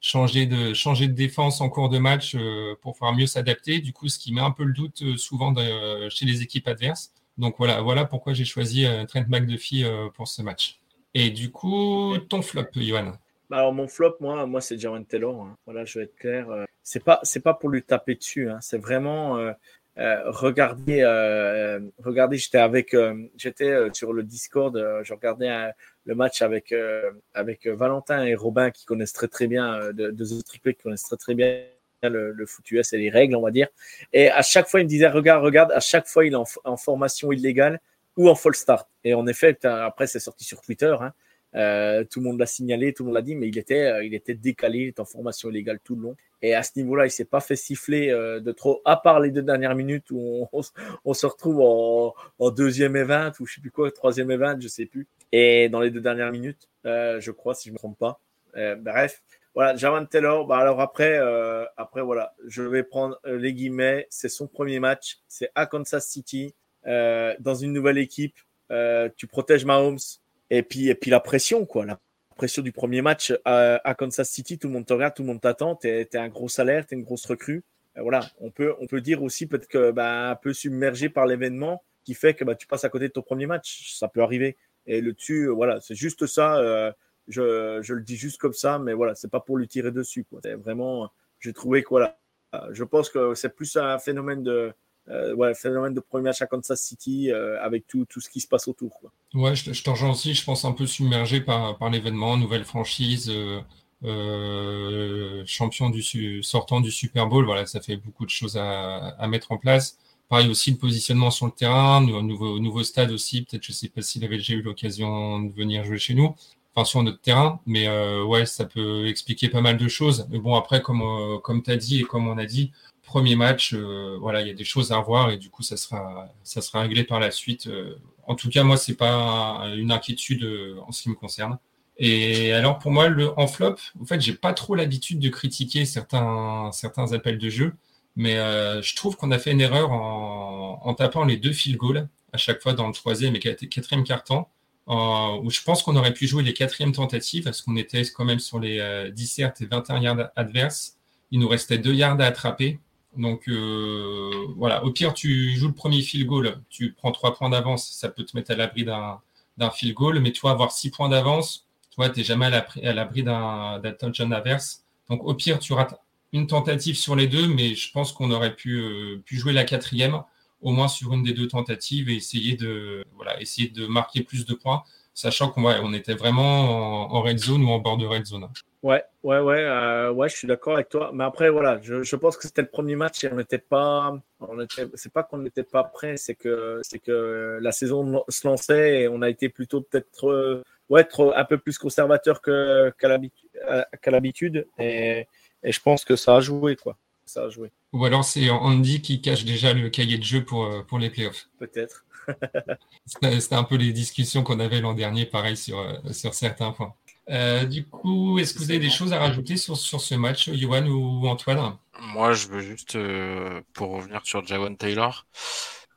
changer de, changer de défense en cours de match pour pouvoir mieux s'adapter, du coup ce qui met un peu le doute souvent de, chez les équipes adverses. Donc voilà, voilà pourquoi j'ai choisi Trent McDuffie pour ce match. Et du coup, ton flop, Johan? Bah alors mon flop, moi, moi c'est Jawaan Taylor, hein. Voilà, je vais être clair, c'est pas, c'est pas pour lui taper dessus, hein. C'est vraiment... Euh... Euh, regardez, euh, regardez, j'étais avec, euh, j'étais euh, sur le Discord, euh, je regardais un, le match avec euh, avec Valentin et Robin qui connaissent très très bien, euh, deux autres triplés qui connaissent très très bien le, le foot U S et les règles, on va dire. Et à chaque fois, il me disait regarde, regarde, à chaque fois il est en, en formation illégale ou en false start. Et en effet, après c'est sorti sur Twitter, hein, euh, tout le monde l'a signalé, tout le monde l'a dit, mais il était, euh, il était décalé, il était en formation illégale tout le long. Et à ce niveau-là, il ne s'est pas fait siffler euh, de trop, à part les deux dernières minutes où on, on, on se retrouve en, en deuxième et vingt, ou je ne sais plus quoi, troisième et vingt, je ne sais plus. Et dans les deux dernières minutes, euh, je crois, si je ne me trompe pas. Euh, bref, voilà, Jawaan Taylor. Bah alors après, euh, après, voilà, je vais prendre les guillemets. C'est son premier match. C'est à Kansas City, euh, dans une nouvelle équipe. Euh, tu protèges Mahomes. Et puis, et puis la pression, quoi, là. Pression du premier match à, à Kansas City, tout le monde te regarde, tout le monde t'attend, t'es, t'es un gros salaire, t'es une grosse recrue. Et voilà, on peut, on peut dire aussi peut-être que bah, un peu submergé par l'événement qui fait que bah, tu passes à côté de ton premier match, ça peut arriver. Et le dessus, voilà, c'est juste ça, euh, je, je le dis juste comme ça, mais voilà, c'est pas pour lui tirer dessus, quoi. C'est vraiment, j'ai trouvé que voilà, je pense que c'est plus un phénomène de. Euh, ouais, phénomène de premier match à Kansas City euh, avec tout, tout ce qui se passe autour, quoi. Ouais, je, je te rejoins aussi, je pense un peu submergé par, par l'événement, nouvelle franchise, euh, euh, champion du, sortant du Super Bowl, voilà, ça fait beaucoup de choses à, à mettre en place. Pareil aussi, le positionnement sur le terrain, nouveau, nouveau stade aussi, peut-être, je ne sais pas s'il avait déjà eu l'occasion de venir jouer chez nous, enfin sur notre terrain, mais euh, ouais, ça peut expliquer pas mal de choses. Mais bon, après, comme, euh, comme tu as dit et comme on a dit, premier match, euh, voilà, il y a des choses à revoir et du coup, ça sera, ça sera réglé par la suite. Euh, en tout cas, moi, c'est pas une inquiétude euh, en ce qui me concerne. Et alors, pour moi, le, en flop, en fait, j'ai pas trop l'habitude de critiquer certains, certains appels de jeu, mais euh, je trouve qu'on a fait une erreur en, en tapant les deux field goals à chaque fois dans le troisième et quatrième quart-temps, euh, où je pense qu'on aurait pu jouer les quatrièmes tentatives parce qu'on était quand même sur les euh, dix certes et vingt et un yards adverses. Il nous restait deux yards à attraper. Donc, euh, voilà, au pire, tu joues le premier field goal, tu prends trois points d'avance, ça peut te mettre à l'abri d'un, d'un field goal, mais tu vas avoir six points d'avance, tu vois, tu n'es jamais à, la, à l'abri d'un, d'un touchdown adverse. Donc, au pire, tu rates une tentative sur les deux, mais je pense qu'on aurait pu, euh, pu jouer la quatrième, au moins sur une des deux tentatives et essayer de, voilà, essayer de marquer plus de points, sachant qu'on ouais, on était vraiment en, en red zone ou en bord de red zone. Ouais, ouais, ouais, euh, ouais, je suis d'accord avec toi. Mais après, voilà, je, je pense que c'était le premier match et on n'était pas, on était, c'est pas qu'on n'était pas prêt, c'est que, c'est que la saison se lançait et on a été plutôt peut-être trop, ouais, trop, un peu plus conservateur que, qu'à, l'habitu, qu'à l'habitude. Et, et je pense que ça a joué, quoi. Ça a joué. Ou alors c'est Andy qui cache déjà le cahier de jeu pour, pour les playoffs. Peut-être. C'était un peu les discussions qu'on avait l'an dernier, pareil, sur, sur certains points. Euh, du coup, est-ce que vous avez des choses à rajouter sur, sur ce match, Johan ou Antoine ? Moi, je veux juste, euh, pour revenir sur Jawaan Taylor,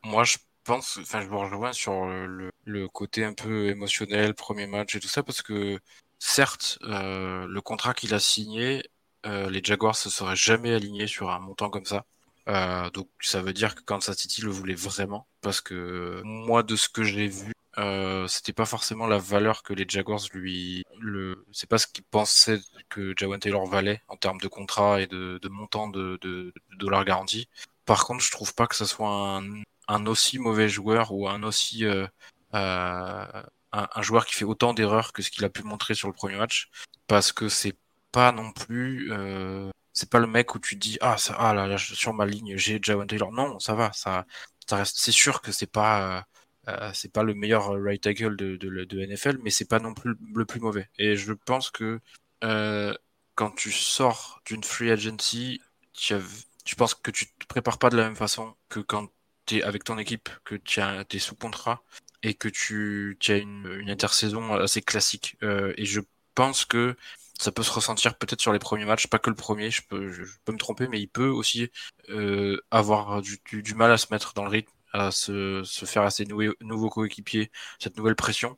moi, je pense, enfin, je vous rejoins sur le, le côté un peu émotionnel, premier match et tout ça, parce que, certes, euh, le contrat qu'il a signé, euh, les Jaguars se seraient jamais alignés sur un montant comme ça. Euh, donc, ça veut dire que Kansas City le voulait vraiment, parce que, moi, de ce que j'ai vu, Euh, c'était pas forcément la valeur que les Jaguars lui, le, c'est pas ce qu'ils pensaient que Jawaan Taylor valait en termes de contrat et de, de montant de, de, de dollars garantis. Par contre, je trouve pas que ce soit un, un aussi mauvais joueur ou un aussi, euh, euh, un, un joueur qui fait autant d'erreurs que ce qu'il a pu montrer sur le premier match, parce que c'est pas non plus, euh, c'est pas le mec où tu dis ah ça, ah là, là sur ma ligne j'ai Jawaan Taylor. Non, ça va, ça, ça reste. C'est sûr que c'est pas euh, Euh, c'est pas le meilleur right tackle de, de, de N F L, mais c'est pas non plus le plus mauvais. Et je pense que euh, quand tu sors d'une free agency, tu as, je pense que tu te prépares pas de la même façon que quand t'es avec ton équipe, que tu es sous contrat et que tu, tu as une, une intersaison assez classique. Euh, et je pense que ça peut se ressentir peut-être sur les premiers matchs, pas que le premier, je peux, je, je peux me tromper, mais il peut aussi euh, avoir du, du, du mal à se mettre dans le rythme, à se, se faire à ses nou- nouveaux coéquipiers cette nouvelle pression,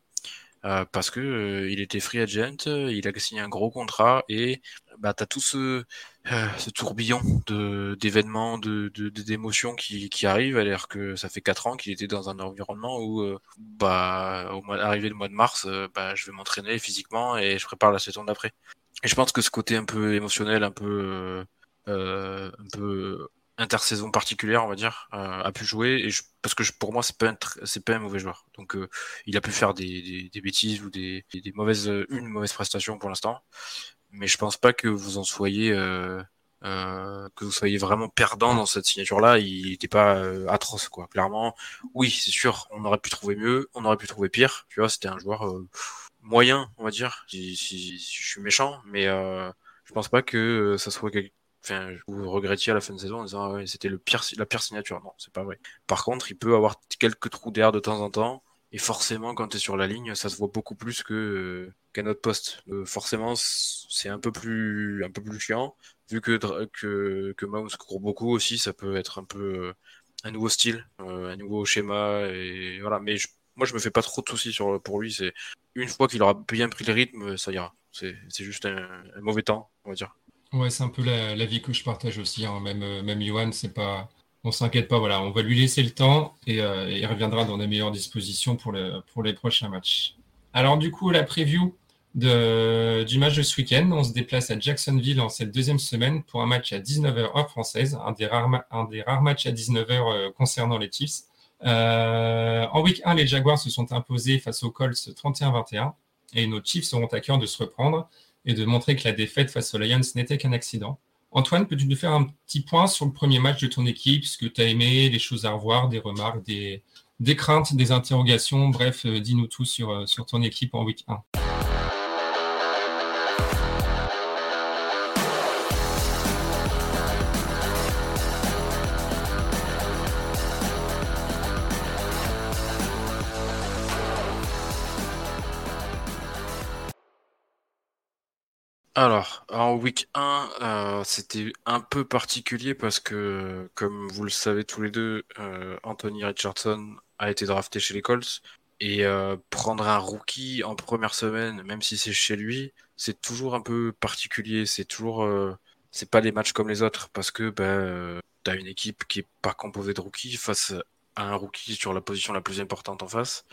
euh, parce que euh, il était free agent, il a signé un gros contrat et bah t'as tout ce, euh, ce tourbillon de d'événements, de, de, de d'émotions qui qui arrivent, alors que ça fait quatre ans qu'il était dans un environnement où euh, bah au mois arrivé le mois de mars, euh, bah je vais m'entraîner physiquement et je prépare la saison d'après. Et je pense que ce côté un peu émotionnel, un peu euh, un peu intersaison particulière, on va dire, euh, a pu jouer, et je, parce que je, pour moi, c'est pas un, c'est pas un mauvais joueur. Donc, euh, il a pu faire des, des, des bêtises ou des, des, des mauvaises, une mauvaise prestation pour l'instant, mais je pense pas que vous en soyez, euh, euh, que vous soyez vraiment perdant dans cette signature-là. Il était pas euh, atroce, quoi. Clairement, oui, c'est sûr, on aurait pu trouver mieux, on aurait pu trouver pire. Tu vois, c'était un joueur euh, moyen, on va dire, si, si, si je suis méchant, mais euh, je pense pas que ça soit quelque... Enfin, vous regrettiez à la fin de saison en disant ah ouais, c'était le pire, la pire signature. Non, c'est pas vrai. Par contre, il peut avoir quelques trous d'air de temps en temps, et forcément, quand t'es sur la ligne, ça se voit beaucoup plus que euh, qu'à notre poste. Euh, forcément, c'est un peu plus, un peu plus chiant, vu que que que Mahomes court beaucoup aussi, ça peut être un peu euh, un nouveau style, euh, un nouveau schéma, et voilà. Mais je, moi, je me fais pas trop de soucis sur pour lui. C'est une fois qu'il aura bien pris le rythme, ça ira. C'est c'est juste un, un mauvais temps, on va dire. Ouais, c'est un peu la, la vie que je partage aussi, hein. Même, même Johan, c'est pas, on s'inquiète pas, voilà, on va lui laisser le temps et, euh, et il reviendra dans des meilleures dispositions pour, le, pour les prochains matchs. Alors du coup, la preview de, du match de ce week-end, on se déplace à Jacksonville en cette deuxième semaine pour un match à dix-neuf heures heure française, un des rares, un des rares matchs à dix-neuf heures concernant les Chiefs. Euh, en week un, les Jaguars se sont imposés face aux Colts trente et un à vingt et un et nos Chiefs auront à cœur de se reprendre et de montrer que la défaite face aux Lions n'était qu'un accident. Antoine, peux-tu nous faire un petit point sur le premier match de ton équipe, ce que tu as aimé, les choses à revoir, des remarques, des, des craintes, des interrogations, bref, dis-nous tout sur, sur ton équipe en week un. Alors, en week un, euh, c'était un peu particulier parce que, comme vous le savez tous les deux, euh, Anthony Richardson a été drafté chez les Colts. Et euh, prendre un rookie en première semaine, même si c'est chez lui, c'est toujours un peu particulier. C'est toujours, euh, c'est pas des matchs comme les autres parce que bah, euh, t'as une équipe qui est pas composée de rookies face à un rookie sur la position la plus importante en face,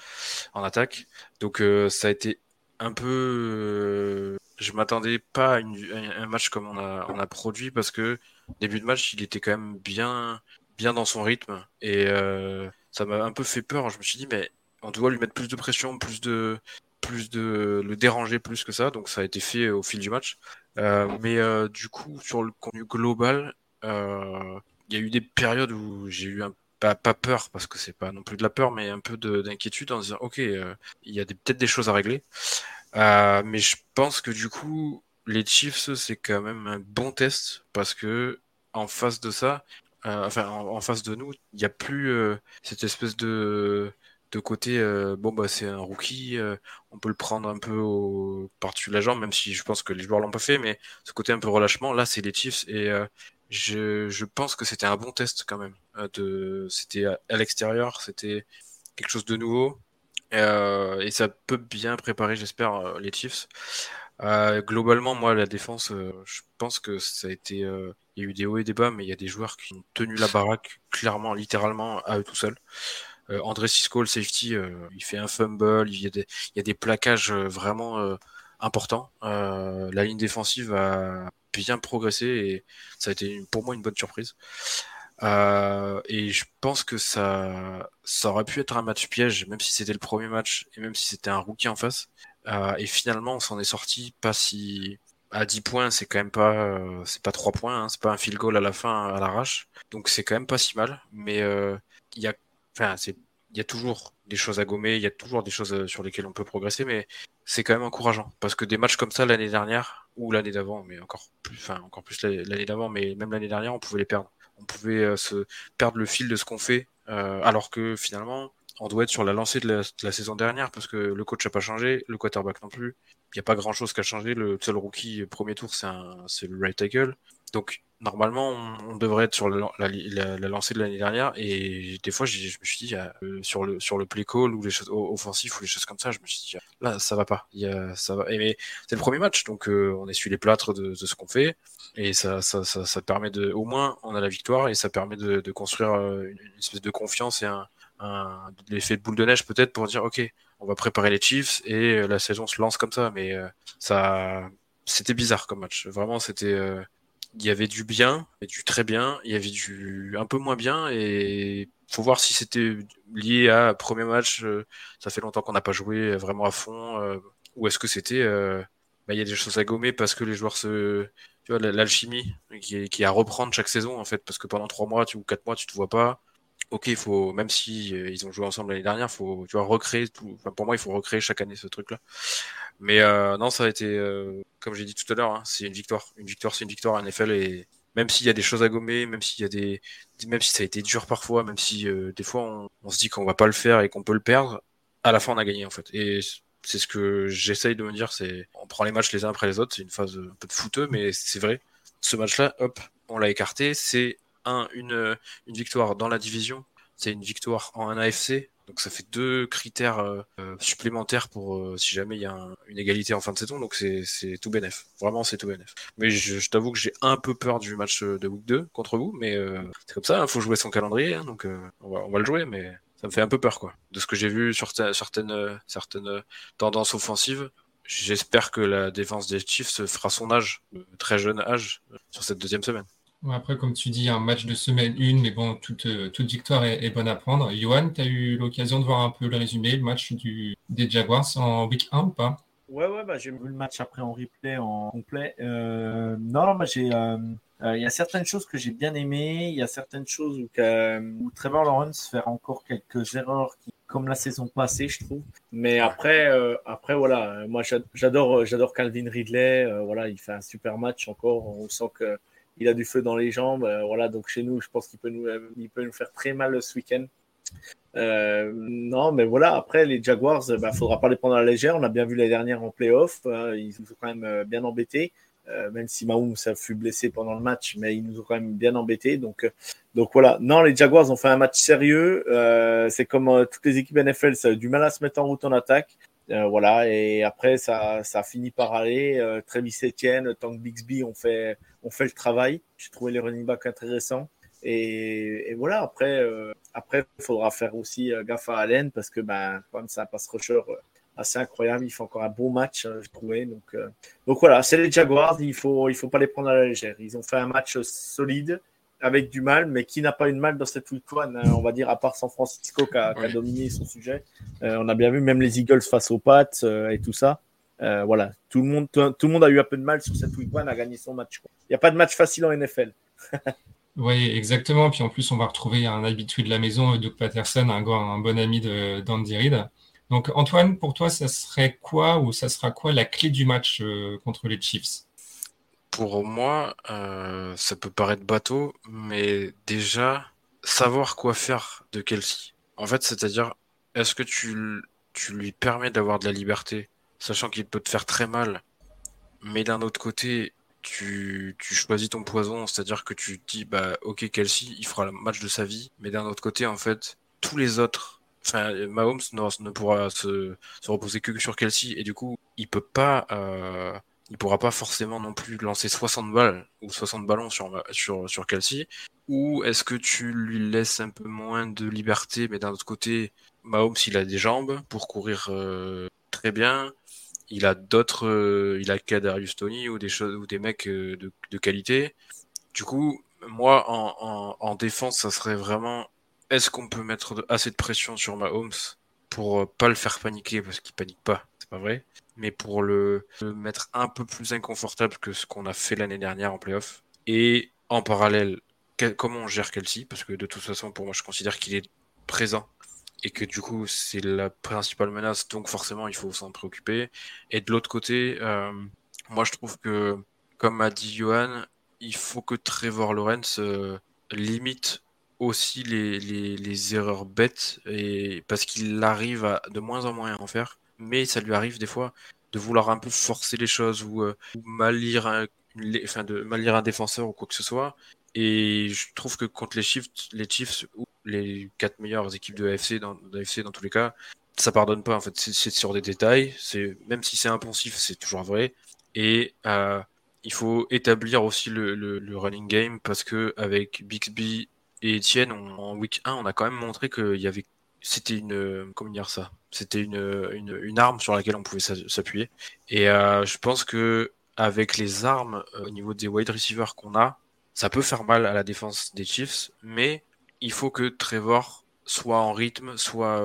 en attaque. Donc euh, ça a été un peu... Euh, je m'attendais pas à, une, à un match comme on a, on a produit parce que début de match, il était quand même bien, bien dans son rythme et euh, ça m'a un peu fait peur. Je me suis dit mais on doit lui mettre plus de pression, plus de, plus de le déranger plus que ça. Donc ça a été fait au fil du match. Euh, mais euh, du coup sur le contenu global, il euh, y a eu des périodes où j'ai eu un Pas, pas peur, parce que c'est pas non plus de la peur, mais un peu de, d'inquiétude en disant ok, euh, il y a des, peut-être des choses à régler. Euh, mais je pense que du coup, les Chiefs, c'est quand même un bon test, parce que en face de ça, euh, enfin en, en face de nous, il n'y a plus euh, cette espèce de, de côté euh, bon bah c'est un rookie, euh, on peut le prendre un peu au, par-dessus la jambe, même si je pense que les joueurs l'ont pas fait, mais ce côté un peu relâchement, là c'est les Chiefs et euh, Je, je pense que c'était un bon test quand même. De, c'était à, à l'extérieur, c'était quelque chose de nouveau. Euh, et ça peut bien préparer, j'espère, les Chiefs. Euh, globalement, moi, la défense, euh, je pense que ça a été... Euh, il y a eu des hauts et des bas, mais il y a des joueurs qui ont tenu la baraque, clairement, littéralement, à eux tout seuls. Euh, André Sisco, le safety, euh, il fait un fumble, il y a des, il y a des plaquages vraiment euh, importants. Euh, la ligne défensive a... bien progressé et ça a été une, pour moi une bonne surprise euh, et je pense que ça ça aurait pu être un match piège même si c'était le premier match et même si c'était un rookie en face euh, et finalement on s'en est sorti pas si à dix points c'est quand même pas euh, c'est pas trois points hein, c'est pas un field goal à la fin à l'arrache donc c'est quand même pas si mal mais il euh, y a enfin c'est il y a toujours des choses à gommer, il y a toujours des choses sur lesquelles on peut progresser, mais c'est quand même encourageant. Parce que des matchs comme ça l'année dernière, ou l'année d'avant, mais encore plus, enfin, encore plus l'année d'avant, mais même l'année dernière, on pouvait les perdre. On pouvait euh, se perdre le fil de ce qu'on fait, euh, alors que finalement, on doit être sur la lancée de la, de la saison dernière, parce que le coach n'a pas changé, le quarterback non plus. Il n'y a pas grand chose qui a changé. Le seul rookie premier tour, c'est, un, c'est le right tackle. Donc, normalement, on, on devrait être sur la, la, la, la lancée de l'année dernière, et des fois, je, je me suis dit, euh, sur le sur le play call ou les choses offensives ou les choses comme ça, je me suis dit, là, ça va pas. Il y a, ça va. Et mais c'est le premier match, donc euh, on essuie les plâtres de, de ce qu'on fait, et ça, ça, ça, ça permet de, au moins, on a la victoire, et ça permet de, de construire une, une espèce de confiance et un, un l'effet de boule de neige peut-être pour dire, ok, on va préparer les Chiefs et la saison se lance comme ça. Mais euh, ça, c'était bizarre comme match. Vraiment, c'était euh, il y avait du bien, et du très bien, il y avait du un peu moins bien, et faut voir si c'était lié à premier match, euh, ça fait longtemps qu'on n'a pas joué vraiment à fond, euh, ou est-ce que c'était, euh, bah, il y a des choses à gommer parce que les joueurs se, tu vois, l'alchimie qui est, qui est à reprendre chaque saison en fait, parce que pendant trois mois tu, ou quatre mois tu te vois pas. Ok, il faut, même si euh, ils ont joué ensemble l'année dernière, faut, tu vois, recréer tout. Enfin, pour moi, il faut recréer chaque année ce truc-là. Mais euh, non, ça a été, euh, comme j'ai dit tout à l'heure, hein, c'est une victoire. Une victoire, c'est une victoire en N F L. Et même s'il y a des choses à gommer, même s'il y a des, même si ça a été dur parfois, même si euh, des fois on, on se dit qu'on va pas le faire et qu'on peut le perdre, à la fin on a gagné en fait. Et c'est ce que j'essaye de me dire. C'est, on prend les matchs les uns après les autres. C'est une phase un peu de fouteux, mais c'est vrai. Ce match-là, hop, on l'a écarté. C'est Une, une victoire dans la division, c'est une victoire en un A F C, donc ça fait deux critères euh, supplémentaires pour euh, si jamais il y a un, une égalité en fin de saison, donc c'est, c'est tout bénef, vraiment c'est tout bénef. Mais je, je t'avoue que j'ai un peu peur du match de Week deux contre vous, mais euh, c'est comme ça, il hein, faut jouer son calendrier, hein, donc euh, on, va, on va le jouer, mais ça me fait un peu peur quoi. De ce que j'ai vu sur ta, certaines, euh, certaines euh, tendances offensives, j'espère que la défense des Chiefs fera son âge, euh, très jeune âge, euh, sur cette deuxième semaine. Après, comme tu dis, un match de semaine une, mais bon, toute, toute victoire est, est bonne à prendre. Johan, tu as eu l'occasion de voir un peu le résumé, le match du, des Jaguars en week un ou pas ? Ouais, ouais, bah, j'ai vu le match après en replay, en complet. Euh, non, non, bah, j'ai... Il euh, euh, y a certaines choses que j'ai bien aimées, il y a certaines choses où, où Trevor Lawrence fait encore quelques erreurs qui... comme la saison passée, je trouve. Mais après, euh, après voilà, moi j'adore, j'adore Calvin Ridley. Euh, voilà, il fait un super match encore. On sent que il a du feu dans les jambes, euh, voilà. Donc chez nous, je pense qu'il peut nous, euh, il peut nous faire très mal ce week-end. Euh, non, mais voilà. Après, les Jaguars, il euh, bah, faudra pas les prendre à la légère. On a bien vu les dernières en play-off. Euh, ils nous ont quand même euh, bien embêtés, euh, même si Mahomes a fut blessé pendant le match, mais ils nous ont quand même bien embêtés. Donc, euh, donc voilà. Non, les Jaguars ont fait un match sérieux. Euh, c'est comme euh, toutes les équipes N F L, ça a eu du mal à se mettre en route en attaque. Euh, voilà, et après ça, ça finit par aller. Euh, Travis Etienne, Tank Bigsby ont fait, on fait le travail. J'ai trouvé les running backs intéressants. Et, et voilà, après, euh, après, il faudra faire aussi euh, gaffe à Allen parce que ben, quand même, c'est un pass rusher euh, assez incroyable. Il fait encore un beau match, euh, je trouvais. Donc, euh, donc voilà, c'est les Jaguars. Il faut, il faut pas les prendre à la légère. Ils ont fait un match solide avec du mal, mais qui n'a pas eu de mal dans cette week one, hein, on va dire, à part San Francisco qui a, ouais. qui a dominé son sujet. Euh, on a bien vu même les Eagles face aux Pats euh, et tout ça. Euh, voilà, tout le, monde, tout, tout le monde a eu un peu de mal sur cette week one à gagner son match. Il n'y a pas de match facile en N F L. Oui, exactement. Puis en plus, on va retrouver un habitué de la maison, Doug Patterson, un, un bon ami de, d'Andy Reid. Donc Antoine, pour toi, ça serait quoi ou ça sera quoi la clé du match euh, contre les Chiefs ? Pour moi, euh, ça peut paraître bateau, mais déjà, savoir quoi faire de Kelce. En fait, c'est-à-dire, est-ce que tu, tu lui permets d'avoir de la liberté, sachant qu'il peut te faire très mal, mais d'un autre côté, tu, tu choisis ton poison, c'est-à-dire que tu te dis, bah, ok, Kelce, il fera le match de sa vie, mais d'un autre côté, en fait, tous les autres, enfin, Mahomes non, ne pourra se, se reposer que sur Kelce, et du coup, il peut pas... Euh, il pourra pas forcément non plus lancer soixante balles ou soixante ballons sur, sur, sur Kelce. Ou est-ce que tu lui laisses un peu moins de liberté, mais d'un autre côté, Mahomes, il a des jambes pour courir euh, très bien. Il a d'autres, euh, il a Kadarius Toney ou des choses, ou des mecs euh, de, de qualité. Du coup, moi, en, en, en défense, ça serait vraiment, est-ce qu'on peut mettre assez de pression sur Mahomes pour euh, pas le faire paniquer, parce qu'il panique pas, c'est pas vrai, mais pour le, le mettre un peu plus inconfortable que ce qu'on a fait l'année dernière en play-off. Et en parallèle, quel, comment on gère Kelce, parce que de toute façon, pour moi, je considère qu'il est présent, et que du coup, c'est la principale menace, donc forcément, il faut s'en préoccuper. Et de l'autre côté, euh, moi, je trouve que, comme a dit Johan, il faut que Trevor Lawrence euh, limite aussi les, les, les erreurs bêtes, et, parce qu'il arrive à de moins en moins à en faire, mais ça lui arrive des fois de vouloir un peu forcer les choses ou, euh, ou mal lire un, une, enfin de mal lire un défenseur ou quoi que ce soit. Et je trouve que contre les Chiefs, les Chiefs ou les quatre meilleures équipes de A F C dans, de A F C dans tous les cas, ça pardonne pas en fait. C'est, c'est sur des détails. C'est même si c'est impensif, c'est toujours vrai. Et euh, il faut établir aussi le, le, le running game parce que avec Bigsby et Etienne, on, en week un, on a quand même montré qu'il y avait c'était une comment dire ça c'était une, une une arme sur laquelle on pouvait s'appuyer. Et euh, je pense que avec les armes euh, au niveau des wide receivers qu'on a, ça peut faire mal à la défense des Chiefs, mais il faut que Trevor soit en rythme, soit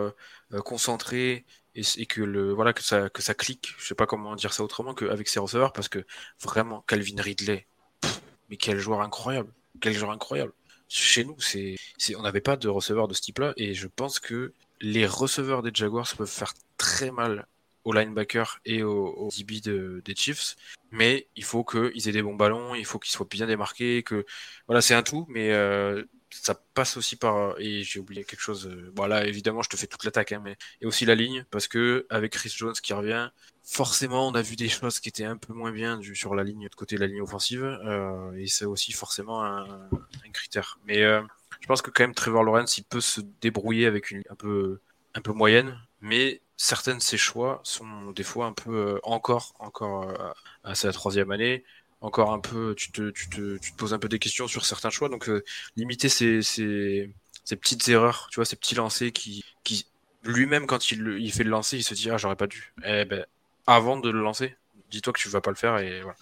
euh, concentré, et, et que le voilà que ça que ça clique. Je sais pas comment dire ça autrement qu'avec ses receveurs, parce que vraiment Calvin Ridley, pff, mais quel joueur incroyable, quel joueur incroyable. Chez nous, c'est, c'est on n'avait pas de receveur de ce type-là, et je pense que les receveurs des Jaguars peuvent faire très mal aux linebackers et aux, aux D B de, des Chiefs, mais il faut qu'ils aient des bons ballons, il faut qu'ils soient bien démarqués, que voilà, c'est un tout, mais euh, ça passe aussi par, et j'ai oublié quelque chose, bon là évidemment je te fais toute l'attaque, hein, mais et aussi la ligne, parce que avec Chris Jones qui revient, forcément on a vu des choses qui étaient un peu moins bien du, sur la ligne, de côté de la ligne offensive, euh, et c'est aussi forcément un, un critère, mais euh, je pense que quand même Trevor Lawrence il peut se débrouiller avec une un peu, un peu moyenne, mais certains de ses choix sont des fois un peu euh, encore, encore euh, à sa troisième année, encore un peu, tu te, tu te, tu te poses un peu des questions sur certains choix, donc euh, limiter ces, ces, ces petites erreurs, tu vois, ces petits lancers qui, qui lui-même quand il, il fait le lancer, il se dit ah j'aurais pas dû. Eh ben avant de le lancer, dis-toi que tu vas pas le faire et voilà.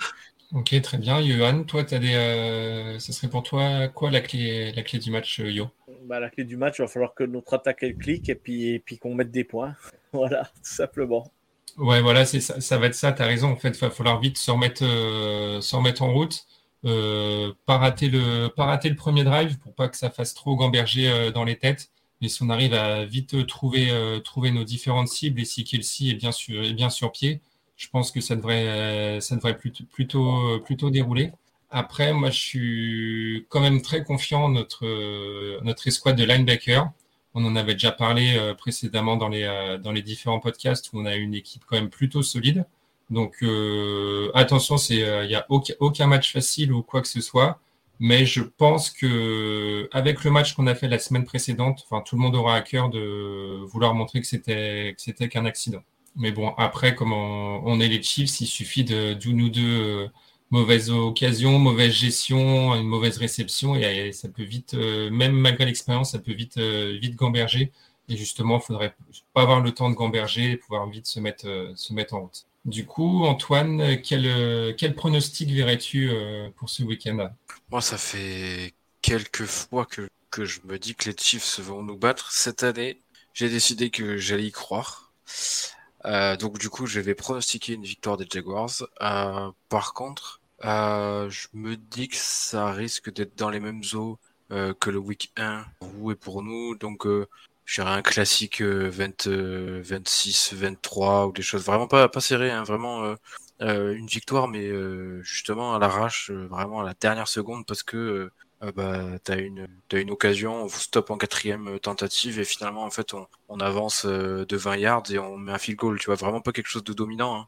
Ok, très bien. Johan, toi, t'as des, euh, ça serait pour toi quoi la clé, la clé du match, Yo ? Bah, la clé du match, il va falloir que notre attaque elle clique et puis, et puis qu'on mette des points. Voilà, tout simplement. Ouais, voilà, c'est ça, ça va être ça. T'as raison. En fait, il va falloir vite se remettre, euh, se remettre en route, euh, pas rater le, pas rater le premier drive pour pas que ça fasse trop gamberger euh, dans les têtes. Mais si on arrive à vite trouver, euh, trouver nos différentes cibles et si Kelce est bien sur, est bien sur pied. Je pense que ça devrait, ça devrait plutôt, plutôt, plutôt dérouler. Après, moi, je suis quand même très confiant en notre, notre escouade de linebackers. On en avait déjà parlé précédemment dans les, dans les différents podcasts où on a une équipe quand même plutôt solide. Donc, euh, attention, c'est, il n'y a aucun, aucun match facile ou quoi que ce soit. Mais je pense que avec le match qu'on a fait la semaine précédente, enfin, tout le monde aura à cœur de vouloir montrer que c'était, que c'était qu'un accident. Mais bon, après, comme on, on est les Chiefs, il suffit d'une ou deux euh, mauvaises occasions, mauvaise gestion, une mauvaise réception, et, et ça peut vite, euh, même malgré l'expérience, ça peut vite, euh, vite gamberger. Et justement, il faudrait pas avoir le temps de gamberger et pouvoir vite se mettre, euh, se mettre en route. Du coup, Antoine, quel, euh, quel pronostic verrais-tu euh, pour ce week-end-là ? Moi, ça fait quelques fois que, que je me dis que les Chiefs vont nous battre. Cette année, j'ai décidé que j'allais y croire. Euh, donc du coup je vais pronostiquer une victoire des Jaguars. Euh, par contre euh, je me dis que ça risque d'être dans les mêmes eaux euh, que le week un pour vous et pour nous, donc euh, j'irai un classique euh, vingt, vingt-six, vingt-trois ou des choses vraiment pas, pas serrées hein, vraiment euh, euh, une victoire mais euh, justement à l'arrache, euh, vraiment à la dernière seconde parce que euh, bah, t'as une, t'as une occasion, on vous stoppe en quatrième tentative et finalement en fait on on avance de vingt yards et on met un field goal, tu vois, vraiment pas quelque chose de dominant, hein.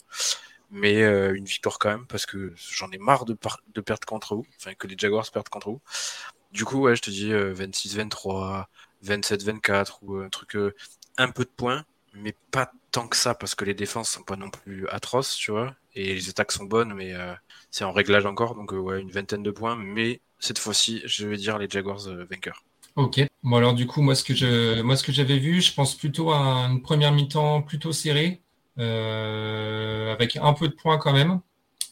Mais euh, une victoire quand même, parce que j'en ai marre de, par- de perdre contre vous, enfin que les Jaguars perdent contre vous. Du coup, ouais, je te dis euh, vingt-six vingt-trois, vingt-sept vingt-quatre, ou euh, un truc, euh, un peu de points, mais pas tant que ça, parce que les défenses sont pas non plus atroces, tu vois, et les attaques sont bonnes, mais euh, c'est en réglage encore, donc euh, ouais, une vingtaine de points, mais cette fois-ci, je vais dire les Jaguars euh, vainqueurs. Ok. Bon alors du coup, moi ce que je, moi ce que j'avais vu, je pense plutôt à une première mi-temps plutôt serrée, euh, avec un peu de points quand même.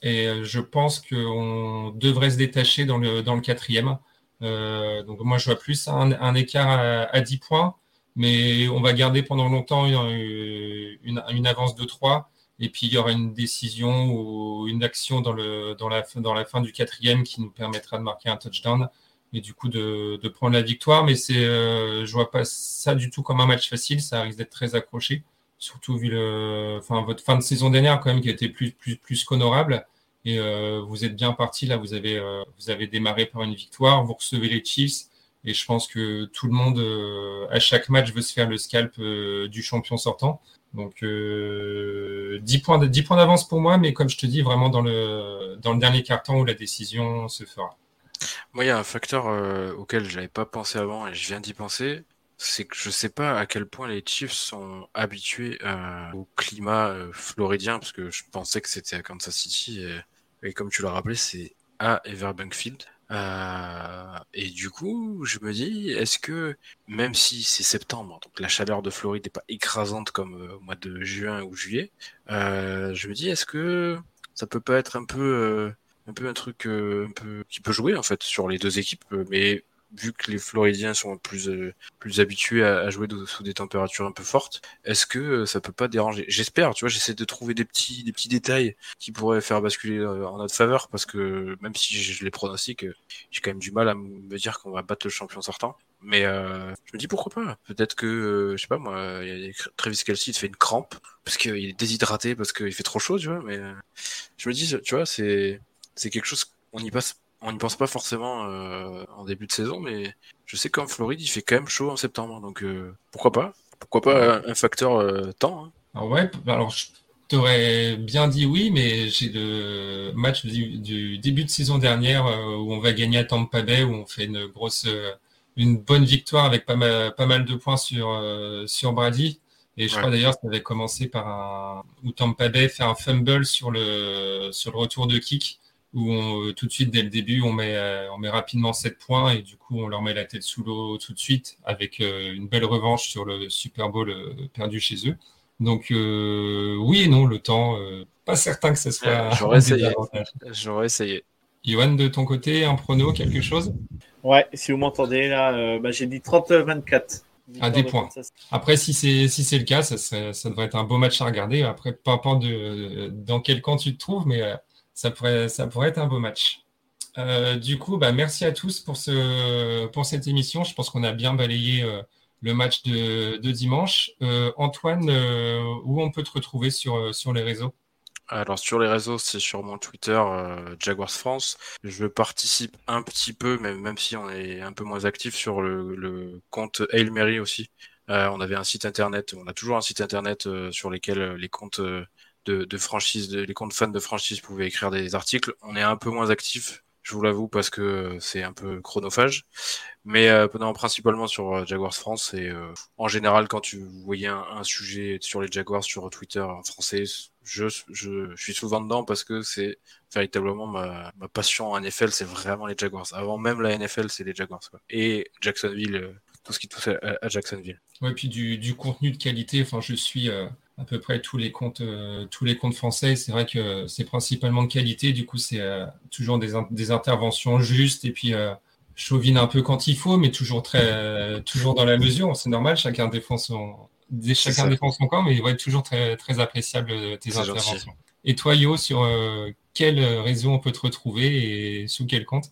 Et je pense qu'on devrait se détacher dans le dans le quatrième. Euh, donc moi je vois plus un, un écart à, à dix points, mais on va garder pendant longtemps une, une, une avance de trois. Et puis il y aura une décision ou une action dans le dans la dans la fin du quatrième qui nous permettra de marquer un touchdown. Et du coup de, de prendre la victoire, mais c'est, euh, je vois pas ça du tout comme un match facile, ça risque d'être très accroché, surtout vu le, enfin votre fin de saison dernière quand même qui a été plus plus plus qu'honorable, et euh, vous êtes bien parti là, vous avez euh, vous avez démarré par une victoire, vous recevez les Chiefs, et je pense que tout le monde euh, à chaque match veut se faire le scalp euh, du champion sortant, donc euh, dix points d'avance pour moi, mais comme je te dis vraiment dans le dans le dernier quart-temps où la décision se fera. Moi, il y a un facteur euh, auquel je n'avais pas pensé avant et je viens d'y penser, c'est que je ne sais pas à quel point les Chiefs sont habitués euh, au climat euh, floridien, parce que je pensais que c'était à Kansas City, et, et comme tu l'as rappelé, c'est à Everbank Field. Euh, et du coup, je me dis, est-ce que, même si c'est septembre, donc la chaleur de Floride n'est pas écrasante comme euh, au mois de juin ou juillet, euh, je me dis, est-ce que ça peut pas être un peu euh, un peu un truc euh, un peu qui peut jouer en fait sur les deux équipes, mais vu que les Floridiens sont plus euh, plus habitués à, à jouer de, sous des températures un peu fortes, est-ce que euh, ça peut pas déranger? J'espère, tu vois, j'essaie de trouver des petits des petits détails qui pourraient faire basculer euh, en notre faveur, parce que même si je, je les pronostique, euh, j'ai quand même du mal à m- me dire qu'on va battre le champion sortant. Mais euh, je me dis pourquoi pas. Peut-être que euh, je sais pas moi, y a, Travis Kelce il fait une crampe parce qu'il est déshydraté parce qu'il fait trop chaud, tu vois. Mais euh, je me dis, tu vois, c'est c'est quelque chose on y passe. On n'y pense pas forcément euh, en début de saison, mais je sais qu'en Floride, il fait quand même chaud en septembre. Donc, euh, pourquoi pas Pourquoi pas un facteur euh, temps hein. Alors, ouais, alors je t'aurais bien dit oui, mais j'ai le match du, du début de saison dernière euh, où on va gagner à Tampa Bay, où on fait une grosse, euh, une bonne victoire avec pas mal, pas mal de points sur, euh, sur Brady. Et je ouais. crois d'ailleurs que ça avait commencé par un... où Tampa Bay fait un fumble sur le, sur le retour de kick, où on, tout de suite, dès le début, on met, on met rapidement sept points et du coup, on leur met la tête sous l'eau tout de suite avec euh, une belle revanche sur le Super Bowl euh, perdu chez eux. Donc, euh, oui et non, le temps, euh, pas certain que ce soit... Ah, j'aurais essayé, j'aurais essayé. Johan, de ton côté, un prono, quelque chose ? Ouais, si vous m'entendez, là, euh, bah, j'ai dit trente à vingt-quatre. Ah, des points. Après, si c'est, si c'est le cas, ça, ça, ça devrait être un beau match à regarder. Après, peu importe de, dans quel camp tu te trouves, mais... Euh, Ça pourrait, ça pourrait être un beau match. Euh, du coup, bah, merci à tous pour, ce, pour cette émission. Je pense qu'on a bien balayé euh, le match de, de dimanche. Euh, Antoine, euh, où on peut te retrouver sur, sur les réseaux ? Alors, sur les réseaux, c'est sur mon Twitter, euh, Jaguars France. Je participe un petit peu, même, même si on est un peu moins actif, sur le, le compte Hail Mary aussi. Euh, on avait un site internet, on a toujours un site internet euh, sur lesquels les comptes... Euh, de, de franchise, de, les comptes fans de franchise pouvaient écrire des articles. On est un peu moins actifs, je vous l'avoue, parce que c'est un peu chronophage. Mais euh, non, principalement sur Jaguars France. Et euh, en général, quand tu voyais un, un sujet sur les Jaguars sur Twitter en français, je, je, je suis souvent dedans parce que c'est véritablement ma, ma passion en N F L, c'est vraiment les Jaguars. Avant même la N F L, c'est les Jaguars. Quoi. Et Jacksonville, euh, tout ce qui touche à, à Jacksonville. Ouais, puis du, du contenu de qualité, enfin, je suis... Euh... à peu près tous les comptes, euh, tous les comptes français. C'est vrai que euh, c'est principalement de qualité. Du coup, c'est euh, toujours des, in- des interventions justes et puis euh, chauvine un peu quand il faut, mais toujours très, euh, toujours dans la mesure. C'est normal, chacun défend son, des, chacun défend son camp, mais ouais, toujours très, très appréciable euh, tes c'est interventions. Gentil. Et toi, Yo, sur euh, quel réseau on peut te retrouver et sous quel compte?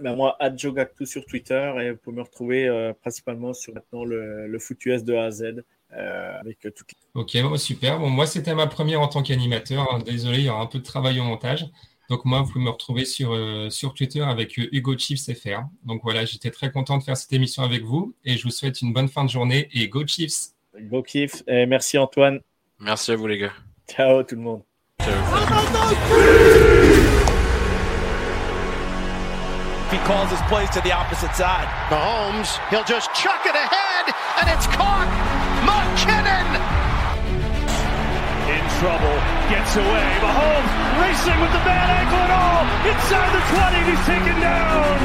Ben moi, at jogactu sur Twitter, et vous pouvez me retrouver euh, principalement sur maintenant le, le foot U S de A à Z. Euh, avec toutes les... Ok, bon, super. Bon, moi, c'était ma première en tant qu'animateur. Hein. Désolé, il y aura un peu de travail au montage. Donc, moi, vous pouvez me retrouver sur, euh, sur Twitter avec euh, HugoChiefsFR. Donc, voilà, j'étais très content de faire cette émission avec vous et je vous souhaite une bonne fin de journée et Go Chiefs! Go Chiefs! Et merci Antoine. Merci à vous, les gars. Ciao tout le monde. Ciao. He calls his plays to the opposite side. Mahomes, he'll just chuck it ahead, and it's caught. McKinnon in trouble, gets away. Mahomes racing with the bad ankle and all. Inside the twenty, he's taken down.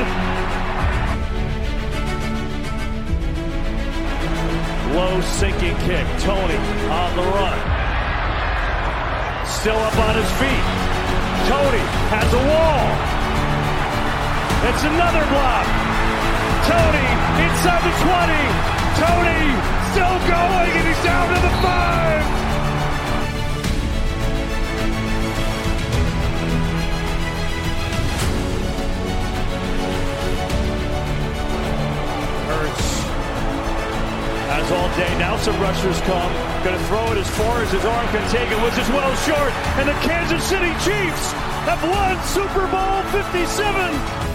Low sinking kick. Tony on the run. Still up on his feet. Tony has a wall. It's another block. Tony inside the twenty. Tony still going, and he's down to the five. Hurts has all day. Now some rushers come. Going to throw it as far as his arm can take it, which is well short. And the Kansas City Chiefs have won Super Bowl fifty-seven.